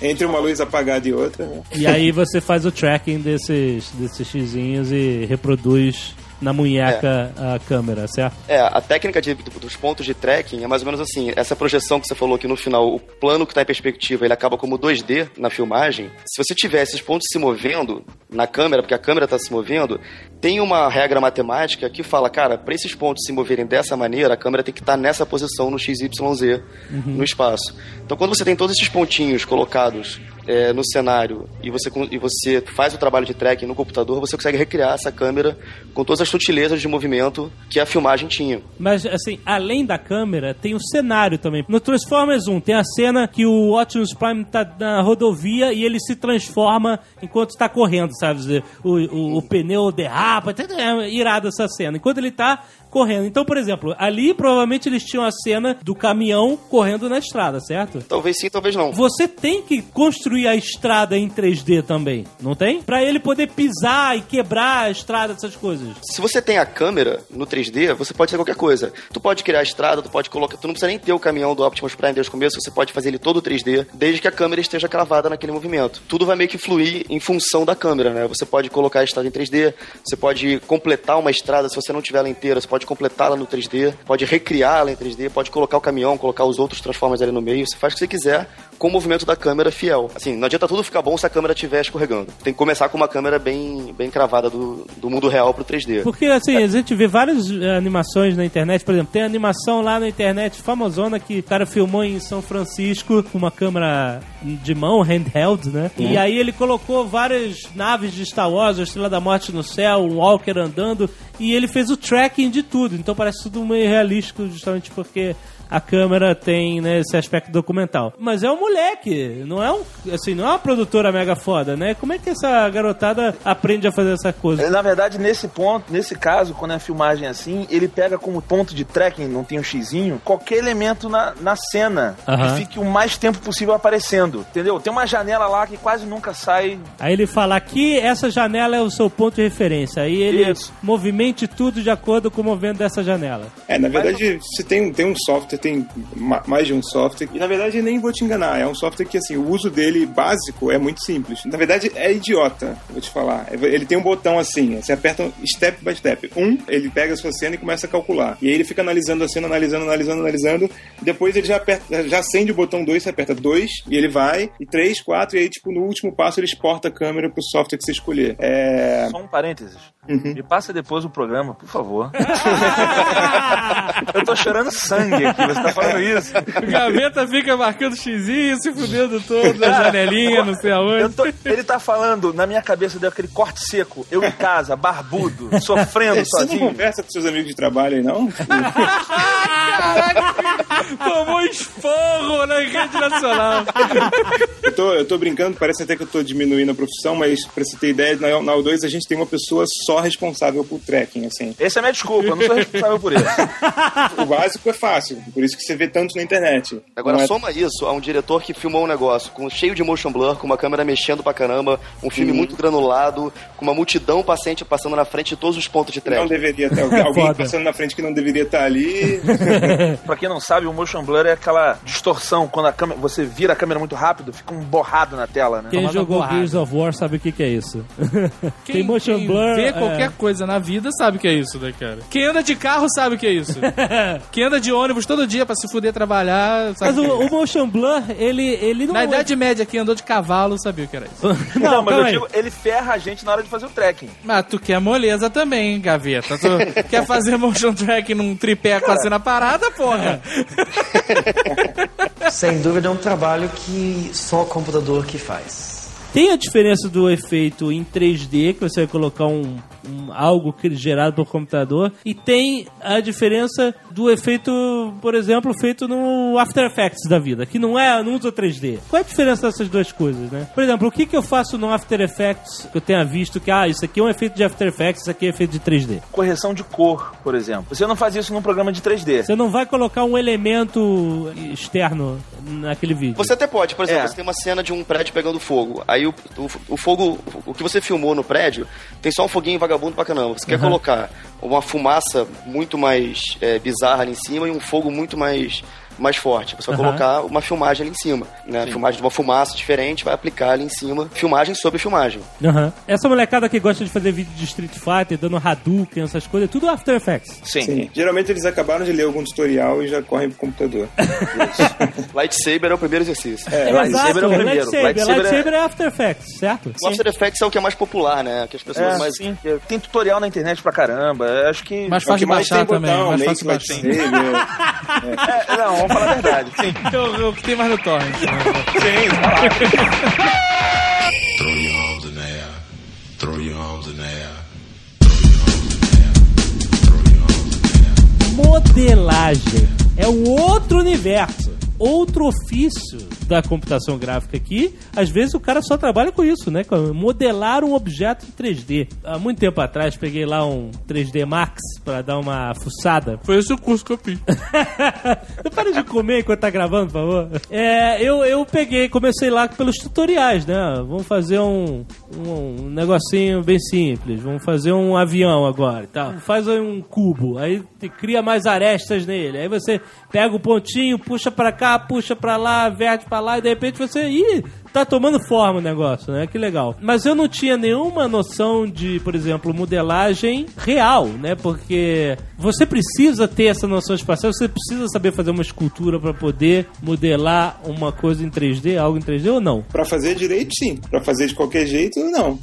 Entre uma luz apagada e outra. Né? E aí você faz o tracking desses, desses xizinhos e reproduz na munheca é. a câmera, certo? É, a técnica de, dos pontos de tracking é mais ou menos assim, essa projeção que você falou que no final, o plano que está em perspectiva, ele acaba como dois D na filmagem. Se você tiver esses pontos se movendo na câmera, porque a câmera está se movendo, tem uma regra matemática que fala, cara, para esses pontos se moverem dessa maneira, a câmera tem que estar tá nessa posição no X Y Z, uhum. no espaço. Então, quando você tem todos esses pontinhos colocados é, no cenário e você, e você faz o trabalho de tracking no computador, você consegue recriar essa câmera com todas as sutilezas de movimento que a filmagem tinha. Mas, assim, além da câmera, tem o cenário também. No Transformers um, tem a cena que o Optimus Prime tá na rodovia e ele se transforma enquanto está correndo, sabe? O, o, o pneu derrapa, é irado essa cena. Enquanto ele tá correndo. Então, por exemplo, ali provavelmente eles tinham a cena do caminhão correndo na estrada, certo? Talvez sim, talvez não. Você tem que construir a estrada em três D também, não tem? Pra ele poder pisar e quebrar a estrada, essas coisas. Se você tem a câmera no três D, você pode fazer qualquer coisa. Tu pode criar a estrada, tu pode colocar... Tu não precisa nem ter o caminhão do Optimus Prime desde o começo, você pode fazer ele todo três D, desde que a câmera esteja cravada naquele movimento. Tudo vai meio que fluir em função da câmera, né? Você pode colocar a estrada em três D, você pode completar uma estrada, se você não tiver ela inteira, você pode completá-la no três D, pode recriá-la em três D, pode colocar o caminhão, colocar os outros Transformers ali no meio, você faz o que você quiser com o movimento da câmera fiel. Assim, não adianta tudo ficar bom se a câmera estiver escorregando. Tem que começar com uma câmera bem, bem cravada do, do mundo real pro três D. Porque, assim, é. a gente vê várias animações na internet, por exemplo, tem animação lá na internet famosona que o cara filmou em São Francisco com uma câmera de mão, handheld, né? Uhum. E aí ele colocou várias naves de Star Wars, a Estrela da Morte no céu, um Walker andando, e ele fez o tracking de tudo, então parece tudo meio realístico, justamente porque a câmera tem, né, esse aspecto documental. Mas é um moleque, não é um, assim, não é uma produtora mega foda, né? Como é que essa garotada aprende a fazer essa coisa? Na verdade, nesse ponto, nesse caso, quando é filmagem assim, ele pega como ponto de tracking, não tem um xizinho, qualquer elemento na, na cena, uhum. que fique o mais tempo possível aparecendo, entendeu? Tem uma janela lá que quase nunca sai. Aí ele fala que essa janela é o seu ponto de referência, aí ele Isso. movimente tudo de acordo com o movimento dessa janela. É, na verdade, se tem, tem um software, tem mais de um software, e na verdade nem vou te enganar, é um software que assim, o uso dele básico é muito simples, na verdade é idiota, vou te falar, ele tem um botão assim, você aperta step by step, um, ele pega a sua cena e começa a calcular, e aí ele fica analisando a cena, analisando, analisando, analisando, depois ele já aperta, já acende o botão dois, você aperta dois, e ele vai, e três, quatro, e aí tipo no último passo ele exporta a câmera pro software que você escolher. É... Só um parênteses, Uhum. Me passa depois o programa, por favor. Eu tô chorando sangue aqui, você tá falando isso. O Gaveta fica marcando xizinho, se fudendo todo na janelinha, não sei aonde. Tô, ele tá falando, na minha cabeça deu aquele corte seco. Eu em casa, barbudo, sofrendo é, sozinho. Você não conversa com seus amigos de trabalho aí, não? Tomou esporro na rede nacional. Eu tô, eu tô brincando, parece até que eu tô diminuindo a profissão, mas pra você ter ideia, na, na O dois a gente tem uma pessoa só responsável por trekking, assim. Essa é minha desculpa, eu não sou responsável por isso. O básico é fácil, por isso que você vê tanto na internet. Agora, é... soma isso a um diretor que filmou um negócio com, cheio de motion blur, com uma câmera mexendo pra caramba, um filme hum. muito granulado, com uma multidão paciente passando na frente de todos os pontos de trekking. Não deveria ter alguém passando na frente que não deveria estar ali. Pra quem não sabe, o motion blur é aquela distorção, quando a câmera, você vira a câmera muito rápido, fica um borrado na tela, né? Quem jogou borrado. Gears of War sabe o que, que é isso. Quem, tem motion quem blur... Vê qualquer é... coisa na vida sabe o que é isso, né, cara? Quem anda de carro sabe o que é isso. Quem anda de ônibus todo dia pra se fuder trabalhar, sabe? Mas o, é. o motion blur, ele, ele não... Na Idade Média, quem andou de cavalo sabia o que era isso. Não, não mas eu digo, ele ferra a gente na hora de fazer o trekking. Mas tu quer moleza também, hein, Gaveta? Tu quer fazer motion tracking num tripé com a cena parada, porra? Sem dúvida é um trabalho que só o computador que faz. Tem a diferença do efeito em três D, que você vai colocar um, um, algo gerado por computador, e tem a diferença do efeito, por exemplo, feito no After Effects da vida, que não é, não usa três D. Qual é a diferença dessas duas coisas, né? Por exemplo, o que, que eu faço no After Effects que eu tenha visto que, ah, isso aqui é um efeito de After Effects, isso aqui é efeito de três D? Correção de cor, por exemplo. Você não faz isso num programa de três D. Você não vai colocar um elemento externo naquele vídeo. Você até pode, por exemplo, é. você tem uma cena de um prédio pegando fogo, aí O, o, o fogo, o que você filmou no prédio tem só um foguinho vagabundo pra caramba. Você uhum. quer colocar uma fumaça muito mais é, bizarra ali em cima e um fogo muito mais, mais forte. Você vai uhum. colocar uma filmagem ali em cima, né? Filmagem de uma fumaça diferente, vai aplicar ali em cima. Filmagem sobre filmagem. Uhum. Essa molecada que gosta de fazer vídeo de Street Fighter, dando Hadouken, essas coisas, tudo After Effects. Sim. Sim. Geralmente eles acabaram de ler algum tutorial e já correm pro computador. Lightsaber é o primeiro exercício. É, é Lightsaber é o primeiro. Lightsaber, Lightsaber, Lightsaber é... é After Effects, certo? O After Effects é o que é mais popular, né? Que as pessoas é, mais... Sim. Tem tutorial na internet pra caramba. Acho que... Mas fácil de baixar também. Mais fácil de baixar. É. É, não, vamos falar a verdade. Sim. Então, o que tem mais no torrent? Sim, throw your arms in the air. Throw your arms in the air. Throw your arms in the air. Modelagem é um outro universo, outro ofício da computação gráfica aqui. Às vezes o cara só trabalha com isso, né? Modelar um objeto em três D. Há muito tempo atrás peguei lá um três D Max pra dar uma fuçada. Foi esse o curso que eu fiz. Não para de comer enquanto tá gravando, por favor. É, eu, eu peguei, comecei lá pelos tutoriais, né? Vamos fazer um, um, um negocinho bem simples. Vamos fazer um avião agora e tal. Faz um cubo. Aí cria mais arestas nele. Aí você pega o pontinho, puxa pra cá, puxa pra lá, verde pra lá, e de repente você... Ih, tá tomando forma o negócio, né? Que legal. Mas eu não tinha nenhuma noção de, por exemplo, modelagem real, né? Porque você precisa ter essa noção espacial, você precisa saber fazer uma escultura pra poder modelar uma coisa em três D, algo em três D ou não? Pra fazer direito, sim. Pra fazer de qualquer jeito, não.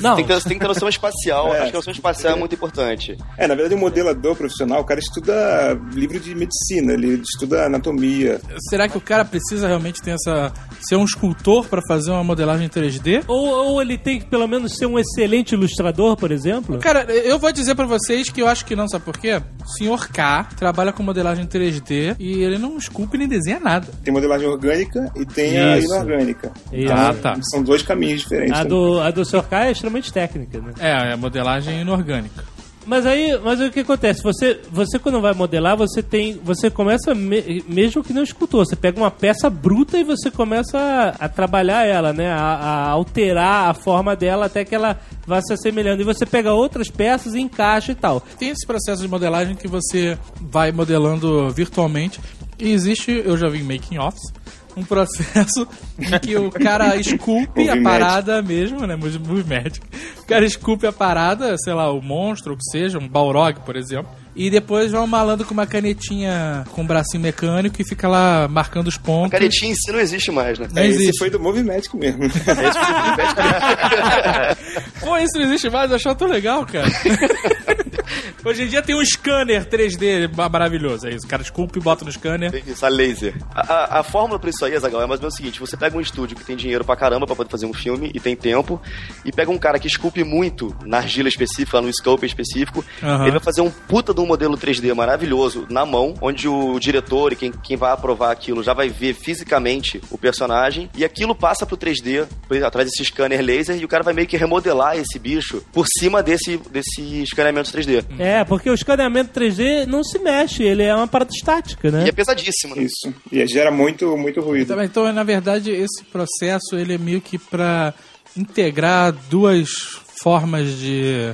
Não. Tem que ter, tem que ter noção espacial. É. Acho que a noção espacial é muito importante. É, na verdade, o modelador profissional, o cara estuda livro de medicina, ele estuda anatomia. Será que o cara precisa realmente ter essa... ser um escultor pra fazer uma modelagem três D? Ou, ou ele tem que, pelo menos, ser um excelente ilustrador, por exemplo? Cara, eu vou dizer pra vocês que eu acho que não, sabe por quê? O senhor K trabalha com modelagem três D e ele não esculpe nem desenha nada. Tem modelagem orgânica e tem Isso. a inorgânica. Isso. Ah, tá. São dois caminhos diferentes. A do, a do senhor K é extremamente técnica, né? É, é modelagem inorgânica. Mas aí, mas o que acontece? Você, você quando vai modelar, você tem, você começa, me, mesmo que não escultor, você pega uma peça bruta e você começa a, a trabalhar ela, né? A, a alterar a forma dela até que ela vá se assemelhando. E você pega outras peças e encaixa e tal. Tem esse processo de modelagem que você vai modelando virtualmente. E existe, eu já vi em making-offs, um processo em que o cara esculpe a parada mesmo, né? Movie Magic. O cara esculpe a parada, sei lá, o monstro, ou que seja, um Balrog, por exemplo. E depois vai um malandro com uma canetinha com um bracinho mecânico e fica lá marcando os pontos. A canetinha em si não existe mais, né? Não é, existe. Esse foi do Movimédico mesmo. Pô, isso não existe mais, eu achava tão legal, cara. Hoje em dia tem um scanner três D maravilhoso, é isso. O cara esculpe e bota no scanner. Tem isso, a laser. A, a, a fórmula pra isso aí, Azaghal, é mais ou menos o seguinte: você pega um estúdio que tem dinheiro pra caramba pra poder fazer um filme e tem tempo, e pega um cara que esculpe muito na argila específica, no scope específico, uhum. Ele vai fazer um puta de um modelo três D maravilhoso na mão, onde o diretor e quem, quem vai aprovar aquilo já vai ver fisicamente o personagem, e aquilo passa pro três D, atrás desse scanner laser, e o cara vai meio que remodelar esse bicho por cima desse, desse escaneamento três D. É. É, porque o escaneamento três D não se mexe, ele é uma parada estática, né? E é pesadíssimo, né? Isso. E gera muito, muito ruído. Então, na verdade, esse processo, ele é meio que para integrar duas formas de,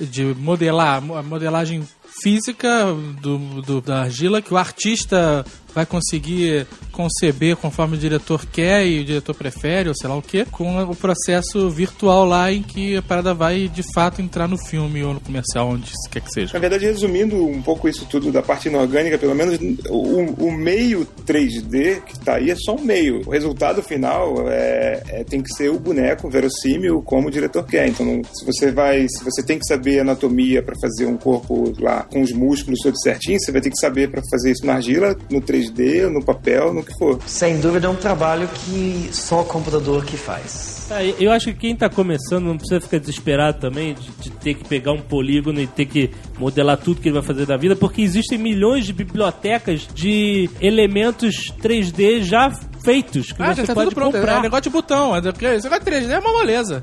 de modelar. A modelagem física do, do, da argila, que o artista vai conseguir conceber conforme o diretor quer e o diretor prefere, ou sei lá o quê, com o processo virtual lá em que a parada vai, de fato, entrar no filme ou no comercial, onde quer que seja. Na verdade, resumindo um pouco isso tudo da parte inorgânica, pelo menos o, o meio três D que tá aí é só um meio. O resultado final é, é, tem que ser o boneco verossímil como o diretor quer. Então, se você vai, se você tem que saber anatomia para fazer um corpo lá com os músculos tudo certinho, você vai ter que saber para fazer isso na argila, no três D, no papel, no que for. Sem dúvida é um trabalho que só o computador que faz. Ah, eu acho que quem tá começando não precisa ficar desesperado também de, de ter que pegar um polígono e ter que modelar tudo que ele vai fazer da vida, porque existem milhões de bibliotecas de elementos três D já feitos, que ah, você já tá pode tudo comprar. É um negócio de botão, esse negócio três D é uma moleza.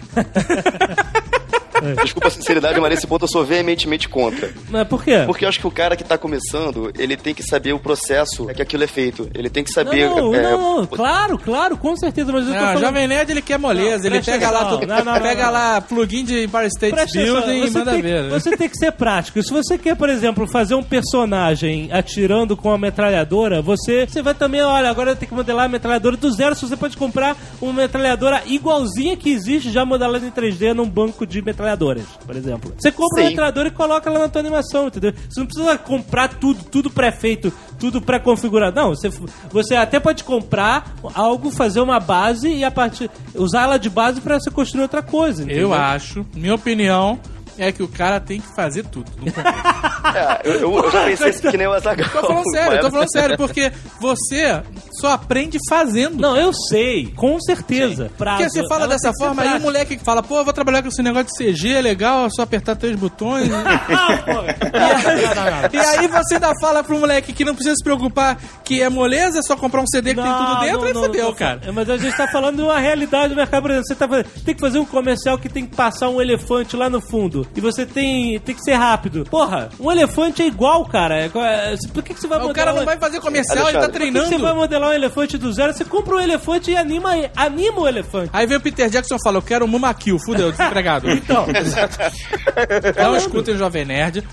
Desculpa a sinceridade, mas nesse ponto eu sou veementemente contra. Mas por quê? Porque eu acho que o cara que tá começando, ele tem que saber o processo que aquilo é feito. Ele tem que saber... Não, é... não, claro, claro, com certeza. Mas eu não, tô falando... Jovem Nerd, ele quer moleza. Não, ele pega lá, não, tu... não, não, pega não, lá não. plugin de Empire State presta Building e manda tem, ver. Né? Você tem que ser prático. Se você quer, por exemplo, fazer um personagem atirando com uma metralhadora, você, você vai também, olha, agora tem que modelar a metralhadora do zero, se você pode comprar uma metralhadora igualzinha que existe já modelada em três D num banco de metralhadoras. Por exemplo, você compra Sim. uma metralhadora e coloca ela na tua animação, entendeu? Você não precisa comprar tudo, tudo pré-feito, tudo pré-configurado. Não, você, você até pode comprar algo, fazer uma base e a partir usar ela de base pra você construir outra coisa, entendeu? Eu acho, minha opinião é que o cara tem que fazer tudo. é, eu, eu, eu já pensei assim que nem o Azaghal. Tô falando sério, eu tô falando sério, porque você só aprende fazendo. Não, eu sei, com certeza. Prazo, porque você fala dessa forma, aí o moleque que fala, pô, eu vou trabalhar com esse negócio de C G, é legal, é só apertar três botões. e, aí, e aí você ainda fala pro moleque que não precisa se preocupar que é moleza, é só comprar um C D que não, tem tudo dentro, não, e não, fodeu, não, cara. É, mas a gente tá falando de uma realidade do mercado, por exemplo, você tá fazendo, tem que fazer um comercial que tem que passar um elefante lá no fundo. E você tem, tem que ser rápido. Porra, um elefante é igual, cara. Por que, que você vai o modelar... O cara não vai fazer comercial, Alexandre. Ele tá treinando. Por que, que você vai modelar um elefante do zero? Você compra um elefante e anima, anima o elefante. Aí vem o Peter Jackson e fala, eu quero um Mama Kill, fudeu, desempregado. Então. Não escutem o Jovem Nerd.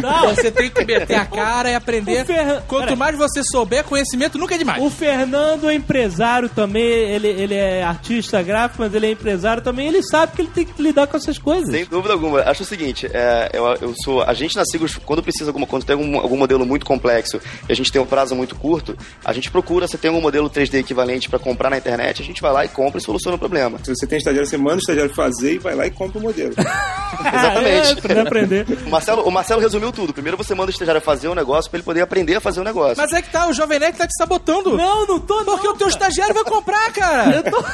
Não. Você tem que meter a cara e aprender. Fer... Quanto Pera. mais você souber, conhecimento nunca é demais. O Fernando é empresário também. Ele, ele é artista gráfico, mas ele é empresário também. Ele sabe que ele tem que lidar com essas coisas. Sem dúvida alguma. Acho o seguinte, é, eu, eu sou, a gente na Seagulls, quando precisa alguma coisa, tem algum, algum modelo muito complexo e a gente tem um prazo muito curto, a gente procura, se tem algum modelo três D equivalente pra comprar na internet, a gente vai lá e compra e soluciona o problema. Se você tem estagiário, você manda o estagiário fazer e vai lá e compra o modelo. Exatamente. É, aprender. O, Marcelo, o Marcelo resumiu tudo. Primeiro você manda o estagiário fazer um negócio pra ele poder aprender a fazer um negócio. Mas é que tá, o Jovem Nerd tá te sabotando. Não, não tô, não. Porque não, o teu estagiário vai comprar, cara. Eu tô...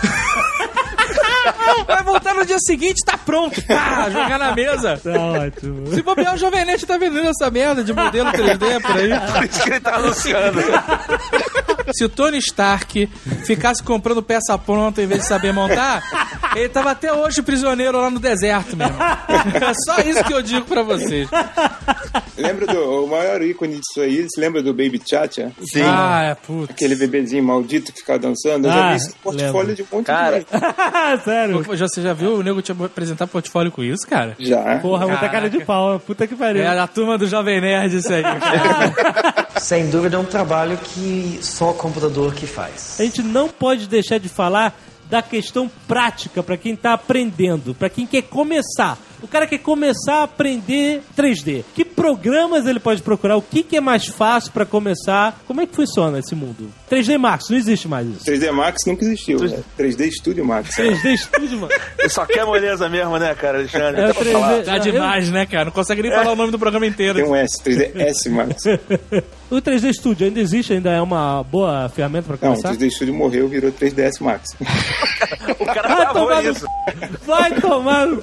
Vai voltar no dia seguinte, tá pronto. Pá, jogar na mesa. Tá ótimo. Se bobear, o Jovem Nerd tá vendendo essa merda de modelo três D por aí. Por isso que ele tá anunciando. Se o Tony Stark ficasse comprando peça pronta em vez de saber montar, ele tava até hoje prisioneiro lá no deserto mesmo. É só isso que eu digo pra vocês. Lembra do o maior ícone disso aí? Você lembra do Baby Chacha? Sim. Ah, é puto. Aquele bebezinho maldito que ficava dançando. Eu ah, já vi esse portfólio lembro. de um monte cara. de gente. Sério? Você já viu o nego te apresentar portfólio com isso, cara? Já. Porra, muita cara de pau. Puta que pariu. É a turma do Jovem Nerd isso aí. Sem dúvida é um trabalho que só o computador que faz. A gente não pode deixar de falar da questão prática para quem tá aprendendo, para quem quer começar. O cara quer começar a aprender três D. Que programas ele pode procurar? O que, que é mais fácil pra começar? Como é que funciona esse mundo? três D Max, não existe mais isso. três D Max nunca existiu, três D, né? três D Studio Max. três D Studio Max. Eu só quer moleza mesmo, né, cara, Alexandre? É, três D... Tá demais, né, cara? Não consegue nem é. falar o nome do programa inteiro. Tem um S, três D S Max. O três D Studio ainda existe? Ainda é uma boa ferramenta pra começar? Não, o três D Studio morreu, virou três D S Max. O cara vai tomar isso. No... Vai tomar no...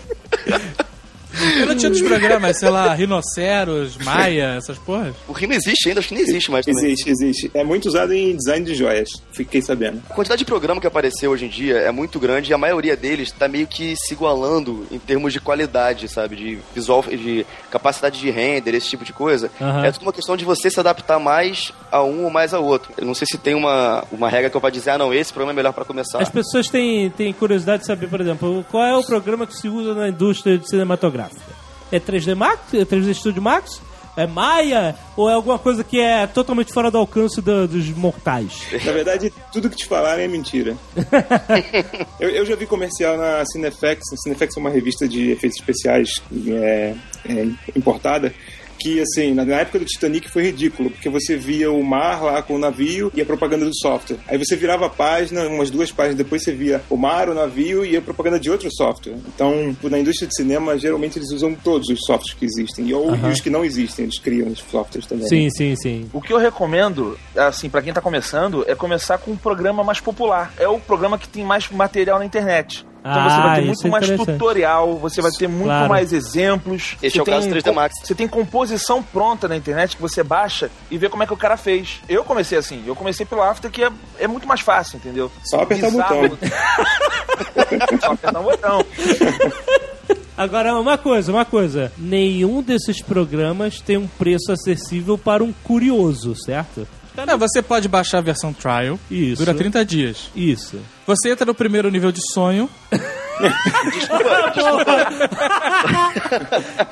Eu não tinha outros programas, sei lá, Rinoceros, Maia, essas porras. O Rino existe ainda, acho que nem existe mais também. Existe, existe. É muito usado em design de joias, fiquei sabendo. A quantidade de programa que apareceu hoje em dia é muito grande e a maioria deles tá meio que se igualando em termos de qualidade, sabe? De visual, de capacidade de render, esse tipo de coisa. Uhum. É tudo uma questão de você se adaptar mais a um ou mais a outro. Eu não sei se tem uma, uma regra que eu vá dizer, ah não, esse programa é melhor pra começar. As pessoas têm, têm curiosidade de saber, por exemplo, qual é o programa que se usa na indústria de cinematográfica? É três D Max? É três D Studio Max? É Maia? Ou é alguma coisa que é totalmente fora do alcance do, dos mortais? Na verdade, tudo que te falarem é mentira. eu, eu já vi comercial na Cinefex. A Cinefex é uma revista de efeitos especiais é, é, importada. Que, assim, na época do Titanic foi ridículo, porque você via o mar lá com o navio e a propaganda do software. Aí você virava a página, umas duas páginas depois você via o mar, o navio e a propaganda de outro software. Então, na indústria de cinema, geralmente eles usam todos os softwares que existem, ou uh-huh. os que não existem, eles criam os softwares também. Sim, sim, sim. O que eu recomendo, assim, pra quem tá começando, é começar com um programa mais popular. É o programa que tem mais material na internet. Então ah, você vai ter muito é mais tutorial, você vai ter muito claro. mais exemplos. Esse é o caso do três D Max. Você tem composição pronta na internet que você baixa e vê como é que o cara fez. Eu comecei assim, eu comecei pelo After, que é, é muito mais fácil, entendeu? Só apertar o botão. Só apertar o botão. Agora, uma coisa, uma coisa. Nenhum desses programas tem um preço acessível para um curioso, certo? Não, você pode baixar a versão trial. Isso. Dura trinta dias. Isso. Você entra no primeiro nível de sonho. Desculpa, desculpa.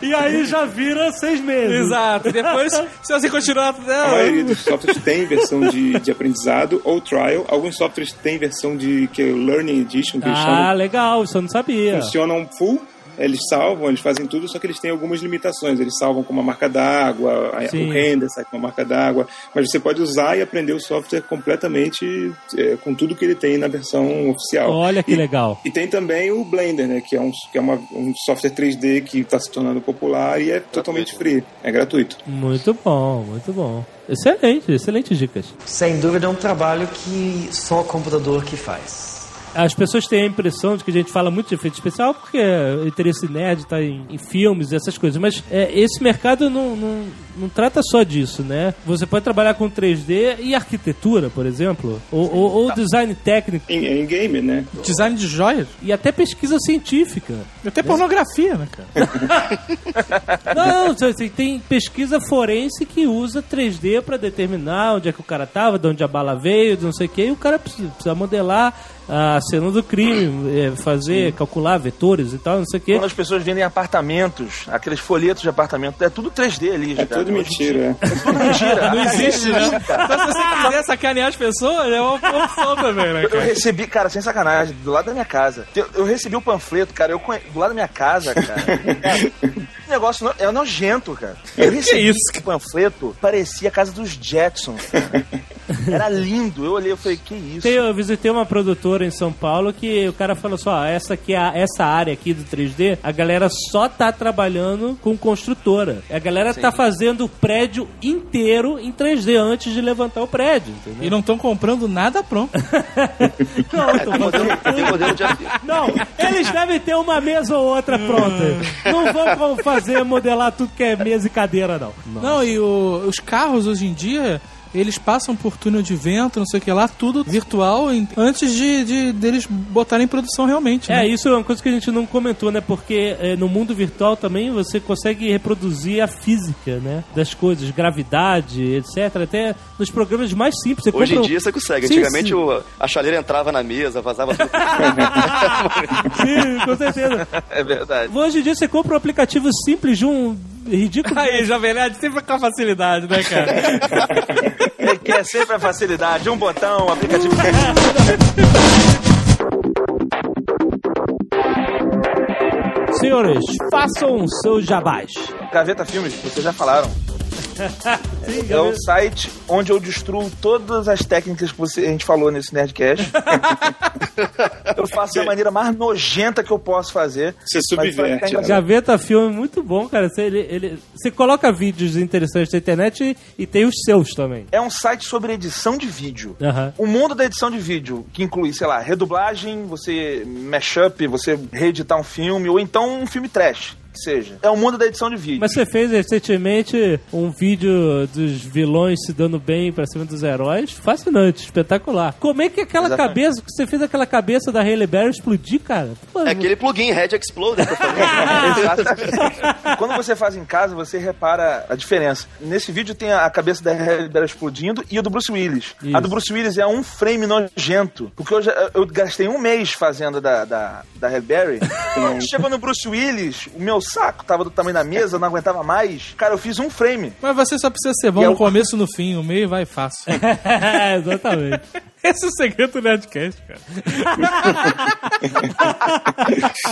E aí já vira seis meses. Exato. Depois, se você continuar... Não. A maioria dos softwares tem versão de, de aprendizado ou trial. Alguns softwares tem versão de que é Learning Edition. Que ah, eles chamam. Legal. Isso eu não sabia. Funcionam full. Eles salvam, eles fazem tudo, só que eles têm algumas limitações. Eles salvam com uma marca d'água, o render sai com uma marca d'água, mas você pode usar e aprender o software completamente é, com tudo que ele tem na versão oficial. Olha que e, legal. E tem também o Blender, né, que é, um, que é uma, um software três D que está se tornando popular e é totalmente free, é gratuito. Muito bom, muito bom. Excelente, excelentes dicas. Sem dúvida é um trabalho que só o computador que faz. As pessoas têm a impressão de que a gente fala muito de efeito especial porque o interesse nerd está em, em filmes e essas coisas, mas é, esse mercado não, não, não trata só disso, né? Você pode trabalhar com três D e arquitetura, por exemplo, ou, ou, ou design técnico. Em, em game, né? Design de joias. E até pesquisa científica. E até pornografia, né, cara? Não, assim, tem pesquisa forense que usa três D para determinar onde é que o cara tava, de onde a bala veio, de não sei o que, e o cara precisa, precisa modelar a cena do crime, fazer, Sim. calcular vetores e tal, não sei o quê. Quando as pessoas vendem apartamentos, aqueles folhetos de apartamento, é tudo três D ali. É tudo mentira. É tudo mentira. Não existe, né? Então, se você quiser sacanear as pessoas, é uma opção também, né, cara? Eu recebi, cara, sem sacanagem, do lado da minha casa. Eu recebi o um panfleto, cara, eu conhe... do lado da minha casa, cara. O negócio no... é nojento, cara. Eu recebi que isso? Esse panfleto, parecia a casa dos Jetsons, cara. Era lindo. Eu olhei e falei, que isso? Eu visitei uma produtora em São Paulo que o cara falou assim, ó, essa, aqui é a, essa área aqui do três D, a galera só tá trabalhando com construtora. A galera Sim. tá fazendo o prédio inteiro em três D antes de levantar o prédio. Entendeu? E não estão comprando nada pronto. Não, é, tô tem modelo, tem modelo de... não, eles devem ter uma mesa ou outra pronta. Não vão fazer modelar tudo que é mesa e cadeira, não. Nossa. Não, e o, os carros hoje em dia... Eles passam por túnel de vento, não sei o que lá, tudo virtual, antes de, de deles botarem em produção realmente. Né? É, isso é uma coisa que a gente não comentou, né? Porque é, no mundo virtual também você consegue reproduzir a física, né? Das coisas, gravidade, etcétera. Até nos programas mais simples. Você Hoje compra... em dia você consegue. Sim, Antigamente sim. O, a chaleira entrava na mesa, vazava tudo. Sim, com certeza. É verdade. Hoje em dia você compra um aplicativo simples de um... ridículo. Aí, Jovem Nerd sempre com a facilidade, né, cara? que é sempre a facilidade. Um botão, um aplicativo... Senhores, façam seus jabás. Gaveta Filmes, vocês já falaram. Sim, é um site onde eu destruo todas as técnicas que você, a gente falou nesse Nerdcast. Eu faço da maneira mais nojenta que eu posso fazer. Você subverte. Mas... Gaveta Filme é muito bom, cara. Você, ele, ele, você coloca vídeos interessantes da internet e, e tem os seus também. É um site sobre edição de vídeo. Uhum. O mundo da edição de vídeo, que inclui, sei lá, redublagem, você mashup, você reeditar um filme, ou então um filme trash. Seja. É o mundo da edição de vídeo. Mas você fez recentemente um vídeo dos vilões se dando bem pra cima dos heróis. Fascinante, espetacular. Como é que aquela Exatamente. cabeça, que você fez aquela cabeça da Halle Berry explodir, cara? Pô, é aquele plugin, Red Explode. Exatamente. Quando você faz em casa, você repara a diferença. Nesse vídeo tem a cabeça da Halle Berry explodindo e a do Bruce Willis. Isso. A do Bruce Willis é um frame nojento. Porque eu, já, eu gastei um mês fazendo da, da, da Halle Berry. Chegou no Bruce Willis, o meu saco tava do tamanho da mesa, eu não aguentava mais. Cara, eu fiz um frame. Mas você só precisa ser bom no eu... começo e no fim, o meio vai fácil. É, exatamente. Esse é o segredo do Nerdcast, cara.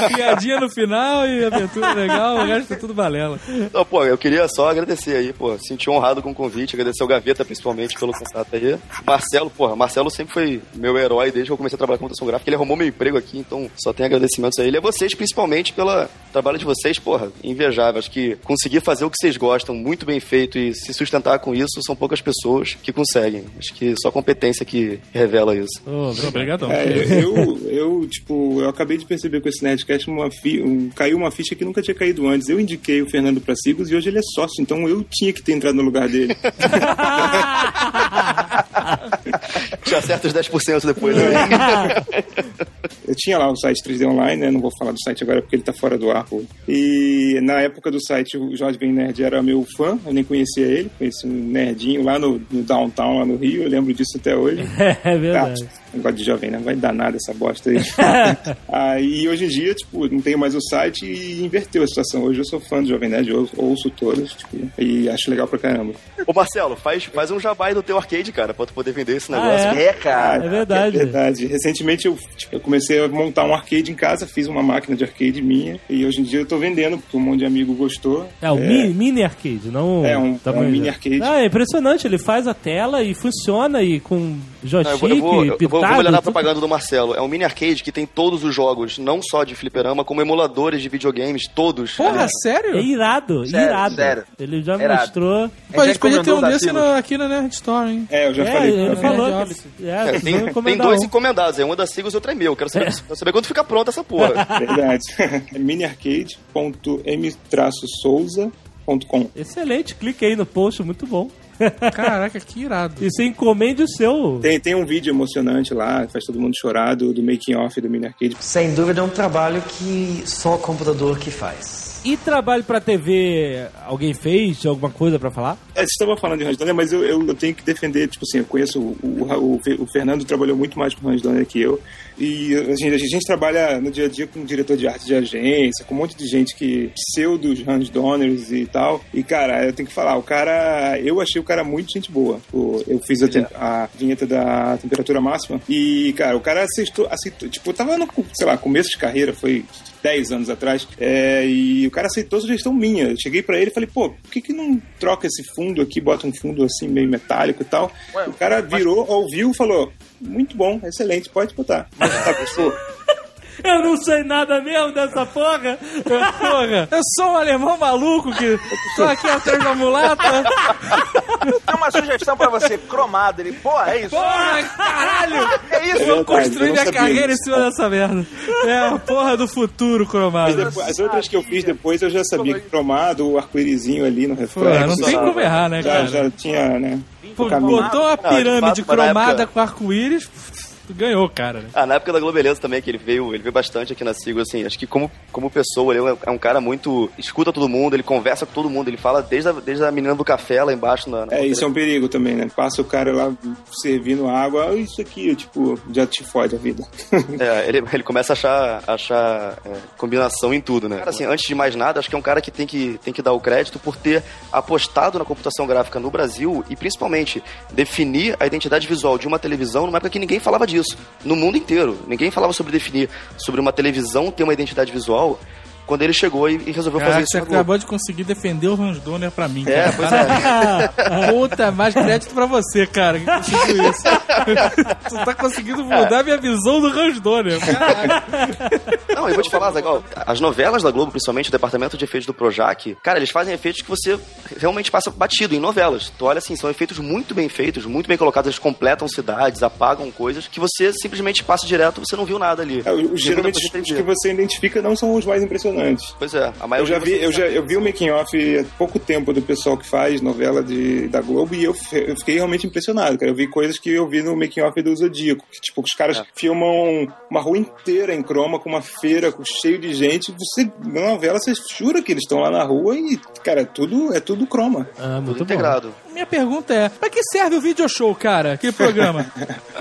Piadinha no final e aventura legal, o resto é tudo balela. Não, pô, eu queria só agradecer aí, pô. Senti honrado com o convite, agradecer ao Gaveta, principalmente, pelo contato aí. Marcelo, porra, Marcelo sempre foi meu herói desde que eu comecei a trabalhar com computação gráfica. Ele arrumou meu emprego aqui, então só tenho agradecimentos a ele. E a vocês, principalmente, pelo trabalho de vocês, porra, invejável. Acho que conseguir fazer o que vocês gostam, muito bem feito, e se sustentar com isso, são poucas pessoas que conseguem. Acho que só competência que revela isso. Oh, obrigadão. É, eu, eu, tipo, eu acabei de perceber com esse Nerdcast, uma fi, um, caiu uma ficha que nunca tinha caído antes. Eu indiquei o Fernando pra Seagulls e hoje ele é sócio, então eu tinha que ter entrado no lugar dele. Te acerta os dez por cento depois, né? Eu tinha lá o site três D Online, né? Não vou falar do site agora porque ele tá fora do ar, pô. E na época do site, o Jovem Nerd era meu fã, eu nem conhecia ele, conheci um nerdinho lá no, no Downtown, lá no Rio, eu lembro disso até hoje. É verdade. Ah, negócio de jovem, né? Vai danar essa bosta aí. Aí ah, hoje em dia, tipo, não tenho mais o site e inverteu a situação. Hoje eu sou fã do Jovem Nerd, eu ouço todos, tipo, e acho legal pra caramba. Ô Marcelo, faz, faz um jabai do teu arcade, cara, pra tu poder vender esse negócio. Ah, é? É, cara. É verdade. É verdade. Recentemente eu, tipo, eu comecei a montar um arcade em casa, fiz uma máquina de arcade minha e hoje em dia eu tô vendendo, porque um monte de amigo gostou. É, o é... Mi, mini arcade, não... É, um, tá é um mini arcade. Ah, é impressionante, ele faz a tela e funciona e com joystick, não, eu vou, eu vou, pitado, vou, vou olhar na propaganda do Marcelo. É um mini arcade que tem todos os jogos, não só de fliperama, como emuladores de videogames, todos. Porra, é sério? É irado, sério, irado. Sério. Ele já irado. mostrou. Pô, a gente podia ter um desse na, aqui na Nerd Store, hein? É, eu já é, falei. Ele falou é, ele, é, é, tem, tem dois um. encomendados, é um da Seagulls e outro é meu. Quero saber, é. quero saber quando fica pronta essa porra. Verdade. É mini arcade ponto m traço souza ponto com. Excelente, clique aí no post, muito bom. Caraca, que irado. E você encomende o seu. Tem, tem um vídeo emocionante lá, faz todo mundo chorar, do, do making off do mini arcade. Sem dúvida é um trabalho que só o computador que faz. E trabalho pra T V, alguém fez alguma coisa pra falar? É, vocês estavam falando de Randônia, mas eu, eu, eu tenho que defender, tipo assim, eu conheço o, o, o, o Fernando, trabalhou muito mais com Randônia que eu. E a gente, a gente trabalha no dia a dia com diretor de arte de agência, com um monte de gente que pseudos handonors e tal. E, cara, eu tenho que falar, o cara... Eu achei o cara muito gente boa. Eu fiz a, tem, a vinheta da temperatura máxima e, cara, o cara aceitou... aceitou tipo, eu tava no, sei lá, começo de carreira, foi... dez anos atrás, é, e o cara aceitou a sugestão minha. Eu cheguei pra ele e falei, pô, por que que não troca esse fundo aqui, bota um fundo assim meio metálico e tal? Ué, o cara virou, mas... ouviu, falou, muito bom, excelente, pode botar. Mas, tá, gostou? Eu não sei nada mesmo dessa porra. Porra. Eu sou um alemão maluco que tô aqui atrás da mulata. Tem uma sugestão pra você, cromado. Ele, porra, é isso? Porra, caralho! É isso? Eu construí minha carreira isso. em cima dessa merda. É a porra do futuro, cromado. Depois, as outras que eu fiz depois, eu já sabia que cromado, o arco-írizinho ali no reflexo. Pô, não tem como errar, né, já, cara? Já tinha, né? Pô, botou a pirâmide não, fato, cromada com arco-íris... ganhou o cara, né? Ah, na época da Globeleza também, que ele veio, ele veio bastante aqui na Seagulls, assim, acho que como, como pessoa, ele é um cara muito... escuta todo mundo, ele conversa com todo mundo, ele fala desde a, desde a menina do café lá embaixo. Na, na é, isso é um perigo também, né? Passa o cara lá servindo água, isso aqui, tipo, já te fode a vida. É, ele, ele começa a achar, achar é, combinação em tudo, né? Cara, assim, antes de mais nada, acho que é um cara que tem que, tem que dar o crédito por ter apostado na computação gráfica no Brasil e, principalmente, definir a identidade visual de uma televisão numa época que ninguém falava disso, no mundo inteiro. Ninguém falava sobre definir, sobre uma televisão ter uma identidade visual, quando ele chegou e resolveu Caraca, fazer isso. Você acabou de conseguir defender o Hans Donner pra mim. É, cara. Pois é. Puta, mais crédito pra você, cara, que conseguiu isso. Você tá conseguindo mudar minha visão do Hans Donner. Não, eu vou te falar, Azaghal, as novelas da Globo, principalmente o departamento de efeitos do Projac, cara, eles fazem efeitos que você realmente passa batido em novelas. Tu olha assim, são efeitos muito bem feitos, muito bem colocados, eles completam cidades, apagam coisas, que você simplesmente passa direto, você não viu nada ali. É, os geralmente os que você identifica não são os mais impressionantes. Pois é, a maioria. Eu já vi, eu já, eu vi o making off há pouco tempo do pessoal que faz novela de, da Globo, e eu, eu fiquei realmente impressionado, cara. Eu vi coisas que eu vi no making off do Zodíaco, que, tipo, os caras é. filmam uma rua inteira em croma, com uma feira cheio de gente. Você, na novela, você jura que eles estão lá na rua e, cara, é tudo, é tudo croma. Ah, muito integrado. Bom. Minha pergunta é, pra que serve o video show, cara? Aquele programa?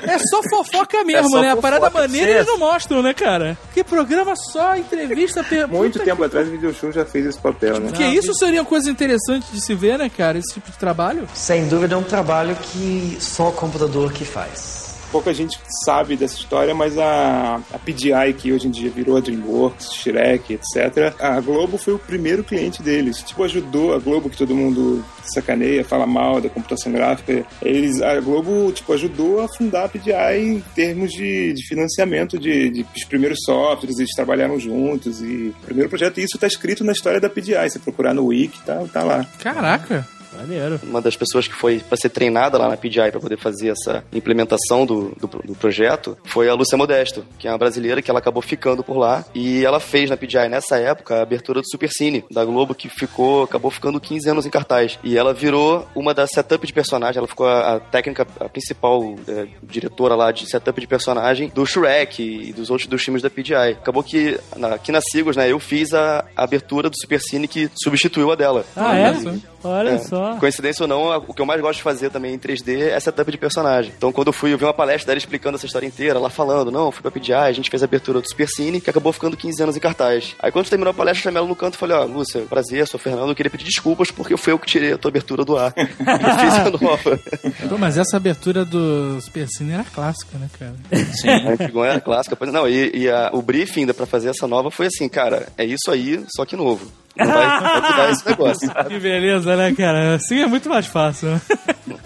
É só fofoca mesmo, é só né? Fofoca. A parada maneira eles não mostram, né, cara? Que programa só, entrevista, pergunta. Muito tempo que... atrás o video show já fez esse papel, né? Porque ah, isso seria uma coisa interessante de se ver, né, cara? Esse tipo de trabalho? Sem dúvida é um trabalho que só o computador que faz. Pouca gente sabe dessa história, mas a, a P D I, que hoje em dia virou a DreamWorks, Shrek, etcétera, a Globo foi o primeiro cliente deles. Tipo, ajudou a Globo, que todo mundo sacaneia, fala mal da computação gráfica. Eles, a Globo, tipo, ajudou a fundar a P D I em termos de, de financiamento de, de, de primeiros softwares. Eles trabalharam juntos e o primeiro projeto. E isso tá escrito na história da P D I. Se procurar no Wiki, tá, tá lá. Caraca! Maneiro. Uma das pessoas que foi para ser treinada lá na P D I para poder fazer essa implementação do, do, do projeto foi a Lúcia Modesto, que é uma brasileira que ela acabou ficando por lá, e ela fez na P D I nessa época a abertura do Supercine da Globo, que ficou, acabou ficando quinze anos em cartaz, e ela virou uma da setup de personagem, ela ficou a, a técnica, a principal é, diretora lá de setup de personagem do Shrek e dos outros dos filmes da P D I. Acabou que na, aqui na Seagulls, né, eu fiz a, a abertura do Supercine que substituiu a dela. Ah, é? E, olha é, só. Coincidência ou não, o que eu mais gosto de fazer também em três D é setup de personagem. Então, quando eu fui, eu vi uma palestra dela explicando essa história inteira, lá falando, não, fui pra P D I, a gente fez a abertura do Supercine, que acabou ficando quinze anos em cartaz. Aí, quando terminou a palestra, eu chamei ela no canto e falei, ó, oh, Lúcia, prazer, sou o Fernando, eu queria pedir desculpas porque fui eu que tirei a tua abertura do ar. Eu fiz a nova. Então, mas essa abertura do Supercine era clássica, né, cara? Sim, a era clássica. Não, e, e a, o briefing pra fazer essa nova foi assim, cara, é isso aí, só que novo. Não vai, vai mudar esse negócio. Sabe? Que beleza, né, cara? Assim é muito mais fácil.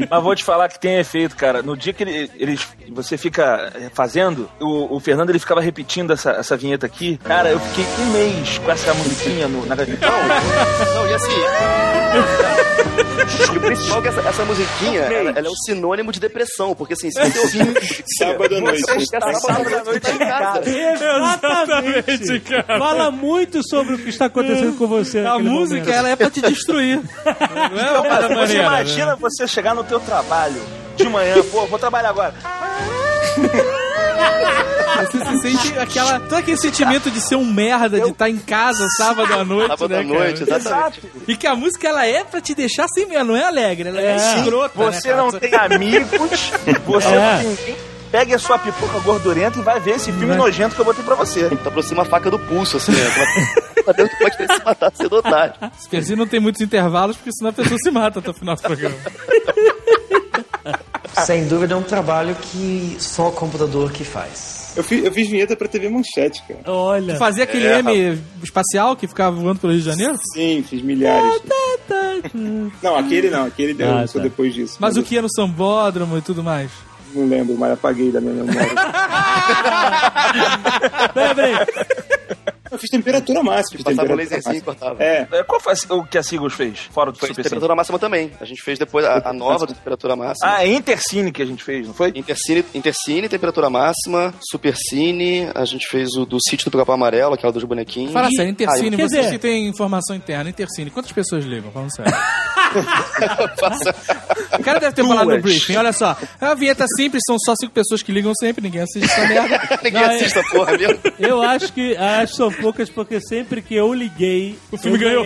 Mas vou te falar que tem efeito, cara. No dia que ele, eles, você fica fazendo, o, o Fernando, ele ficava repetindo essa, essa vinheta aqui. Cara, eu fiquei um mês com essa musiquinha no, na galinha. Não, e assim... o principal é que essa, essa musiquinha, ela, ela é um sinônimo de depressão. Porque assim, se você ouvir... sábado à noite. Sábado à noite em casa. Exatamente, cara. Fala muito sobre o que está acontecendo com você. A música, momento. Ela é pra te destruir. Não é uma parada maneira, você imagina, né? Você chegar no teu trabalho de manhã, pô, vou trabalhar agora. Você se sente aquela... todo aquele sentimento de ser um merda, eu... de estar em casa sábado à noite, sábado né, à noite, cara? Exatamente. E que a música, ela é pra te deixar assim mesmo, não é alegre, ela é, é escrota. Você né, não tem amigos, você é. não tem ninguém. Pegue a sua pipoca gordurenta e vai ver esse filme vai. nojento que eu botei pra você. Tá aproxima a faca do pulso, assim, né? Deus que pode ter se matado sendo otário. Esse não tem muitos intervalos, porque senão a pessoa se mata até o final do programa. Sem dúvida é um trabalho que só o computador que faz. Eu fiz, eu fiz vinheta pra T V Manchete, cara. Olha. Tu fazia aquele é. M espacial que ficava voando pelo Rio de Janeiro? Sim, fiz milhares. Não, aquele não, aquele deu ah, só tá. depois disso. Mas o que é no sambódromo e tudo mais? Não lembro, mas apaguei da minha memória. Peraí. Eu fiz temperatura máxima. Passava o laserzinho e cortava. É. Qual foi o que a Seagulls fez? Fora do foi Supercine? Temperatura máxima também. A gente fez depois a, a nova do temperatura máxima. Ah, é Intercine que a gente fez, não foi? Intercine, Intercine, temperatura máxima, Supercine, a gente fez o do sítio do Pica-Pau Amarelo, aquela dos bonequinhos. Fala sério, Intercine, ah, vocês que tem informação interna, Intercine, quantas pessoas ligam? Fala sério. O cara deve ter falado no briefing, olha só. É uma vinheta simples, são só cinco pessoas que ligam sempre, ninguém assiste essa merda. Ninguém não, assiste essa porra, viu? Eu acho que acho são poucas, porque sempre que eu liguei... O filme ganhou.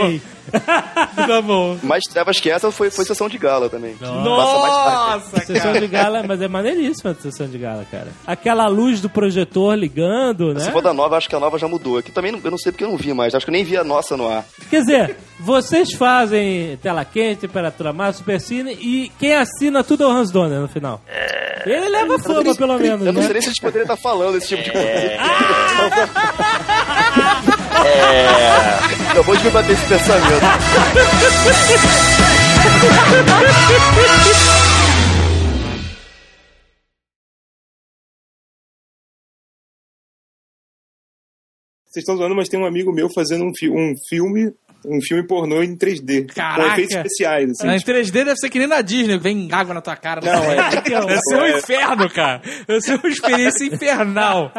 Tá bom. Mais trevas que essa foi, foi Sessão de Gala também. Nossa, Nossa Sessão de Gala, mas é maneiríssima a Sessão de Gala, cara. Aquela luz do projetor ligando, né? Se for da nova, acho que a nova já mudou. Aqui também eu não sei porque eu não vi mais, acho que eu nem vi a nossa no ar. Quer dizer, vocês fazem tela quente, temperatura máxima, supercine, e quem assina tudo é o Hans Donner no final. É... Ele leva fama, nem, pelo menos, eu né? não sei nem se a gente poderia estar falando esse tipo de coisa. É... é... Eu vou te bater esse pensamento. Vocês estão zoando, mas tem um amigo meu fazendo um, fi- um filme... Um filme pornô em três D. Caraca. Com efeitos especiais, assim. Não, tipo... Em três D deve ser que nem na Disney. Vem água na tua cara. Não, não é. Deve ser um inferno, cara. Deve ser uma experiência infernal.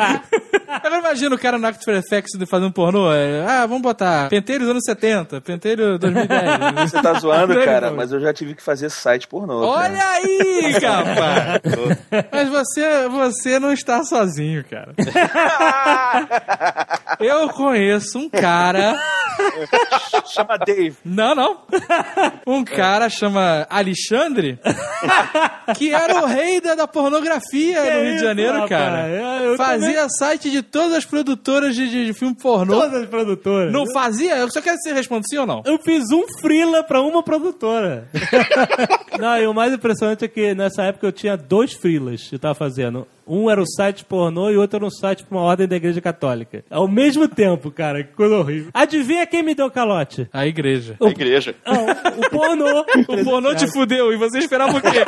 Agora imagina o cara no After Effects fazendo pornô. Ah, vamos botar Penteiro anos setenta, Penteiro dois mil e dez. Você tá zoando, cara, mas eu já tive que fazer site pornô. Olha cara. aí, capa! Mas você, você não está sozinho, cara. Eu conheço um cara... Chama Dave. Não, não. Um cara chama Alexandre, que era o rei da, da pornografia que no Rio de Janeiro, isso, cara. Eu, eu fazia também. Site de todas as produtoras de, de, de filme pornô. Todas as produtoras. Não fazia? Eu só quero que você responda sim ou não. Eu fiz um freela pra uma produtora. Não, e o mais impressionante é que nessa época eu tinha dois freelas que eu tava fazendo. Um era um site pornô e outro era um site pra uma ordem da Igreja Católica. Ao mesmo tempo, cara, que coisa horrível. Adivinha quem me deu calote? A igreja. O... A igreja. Não, o pornô. O pornô te fudeu e você esperava o quê?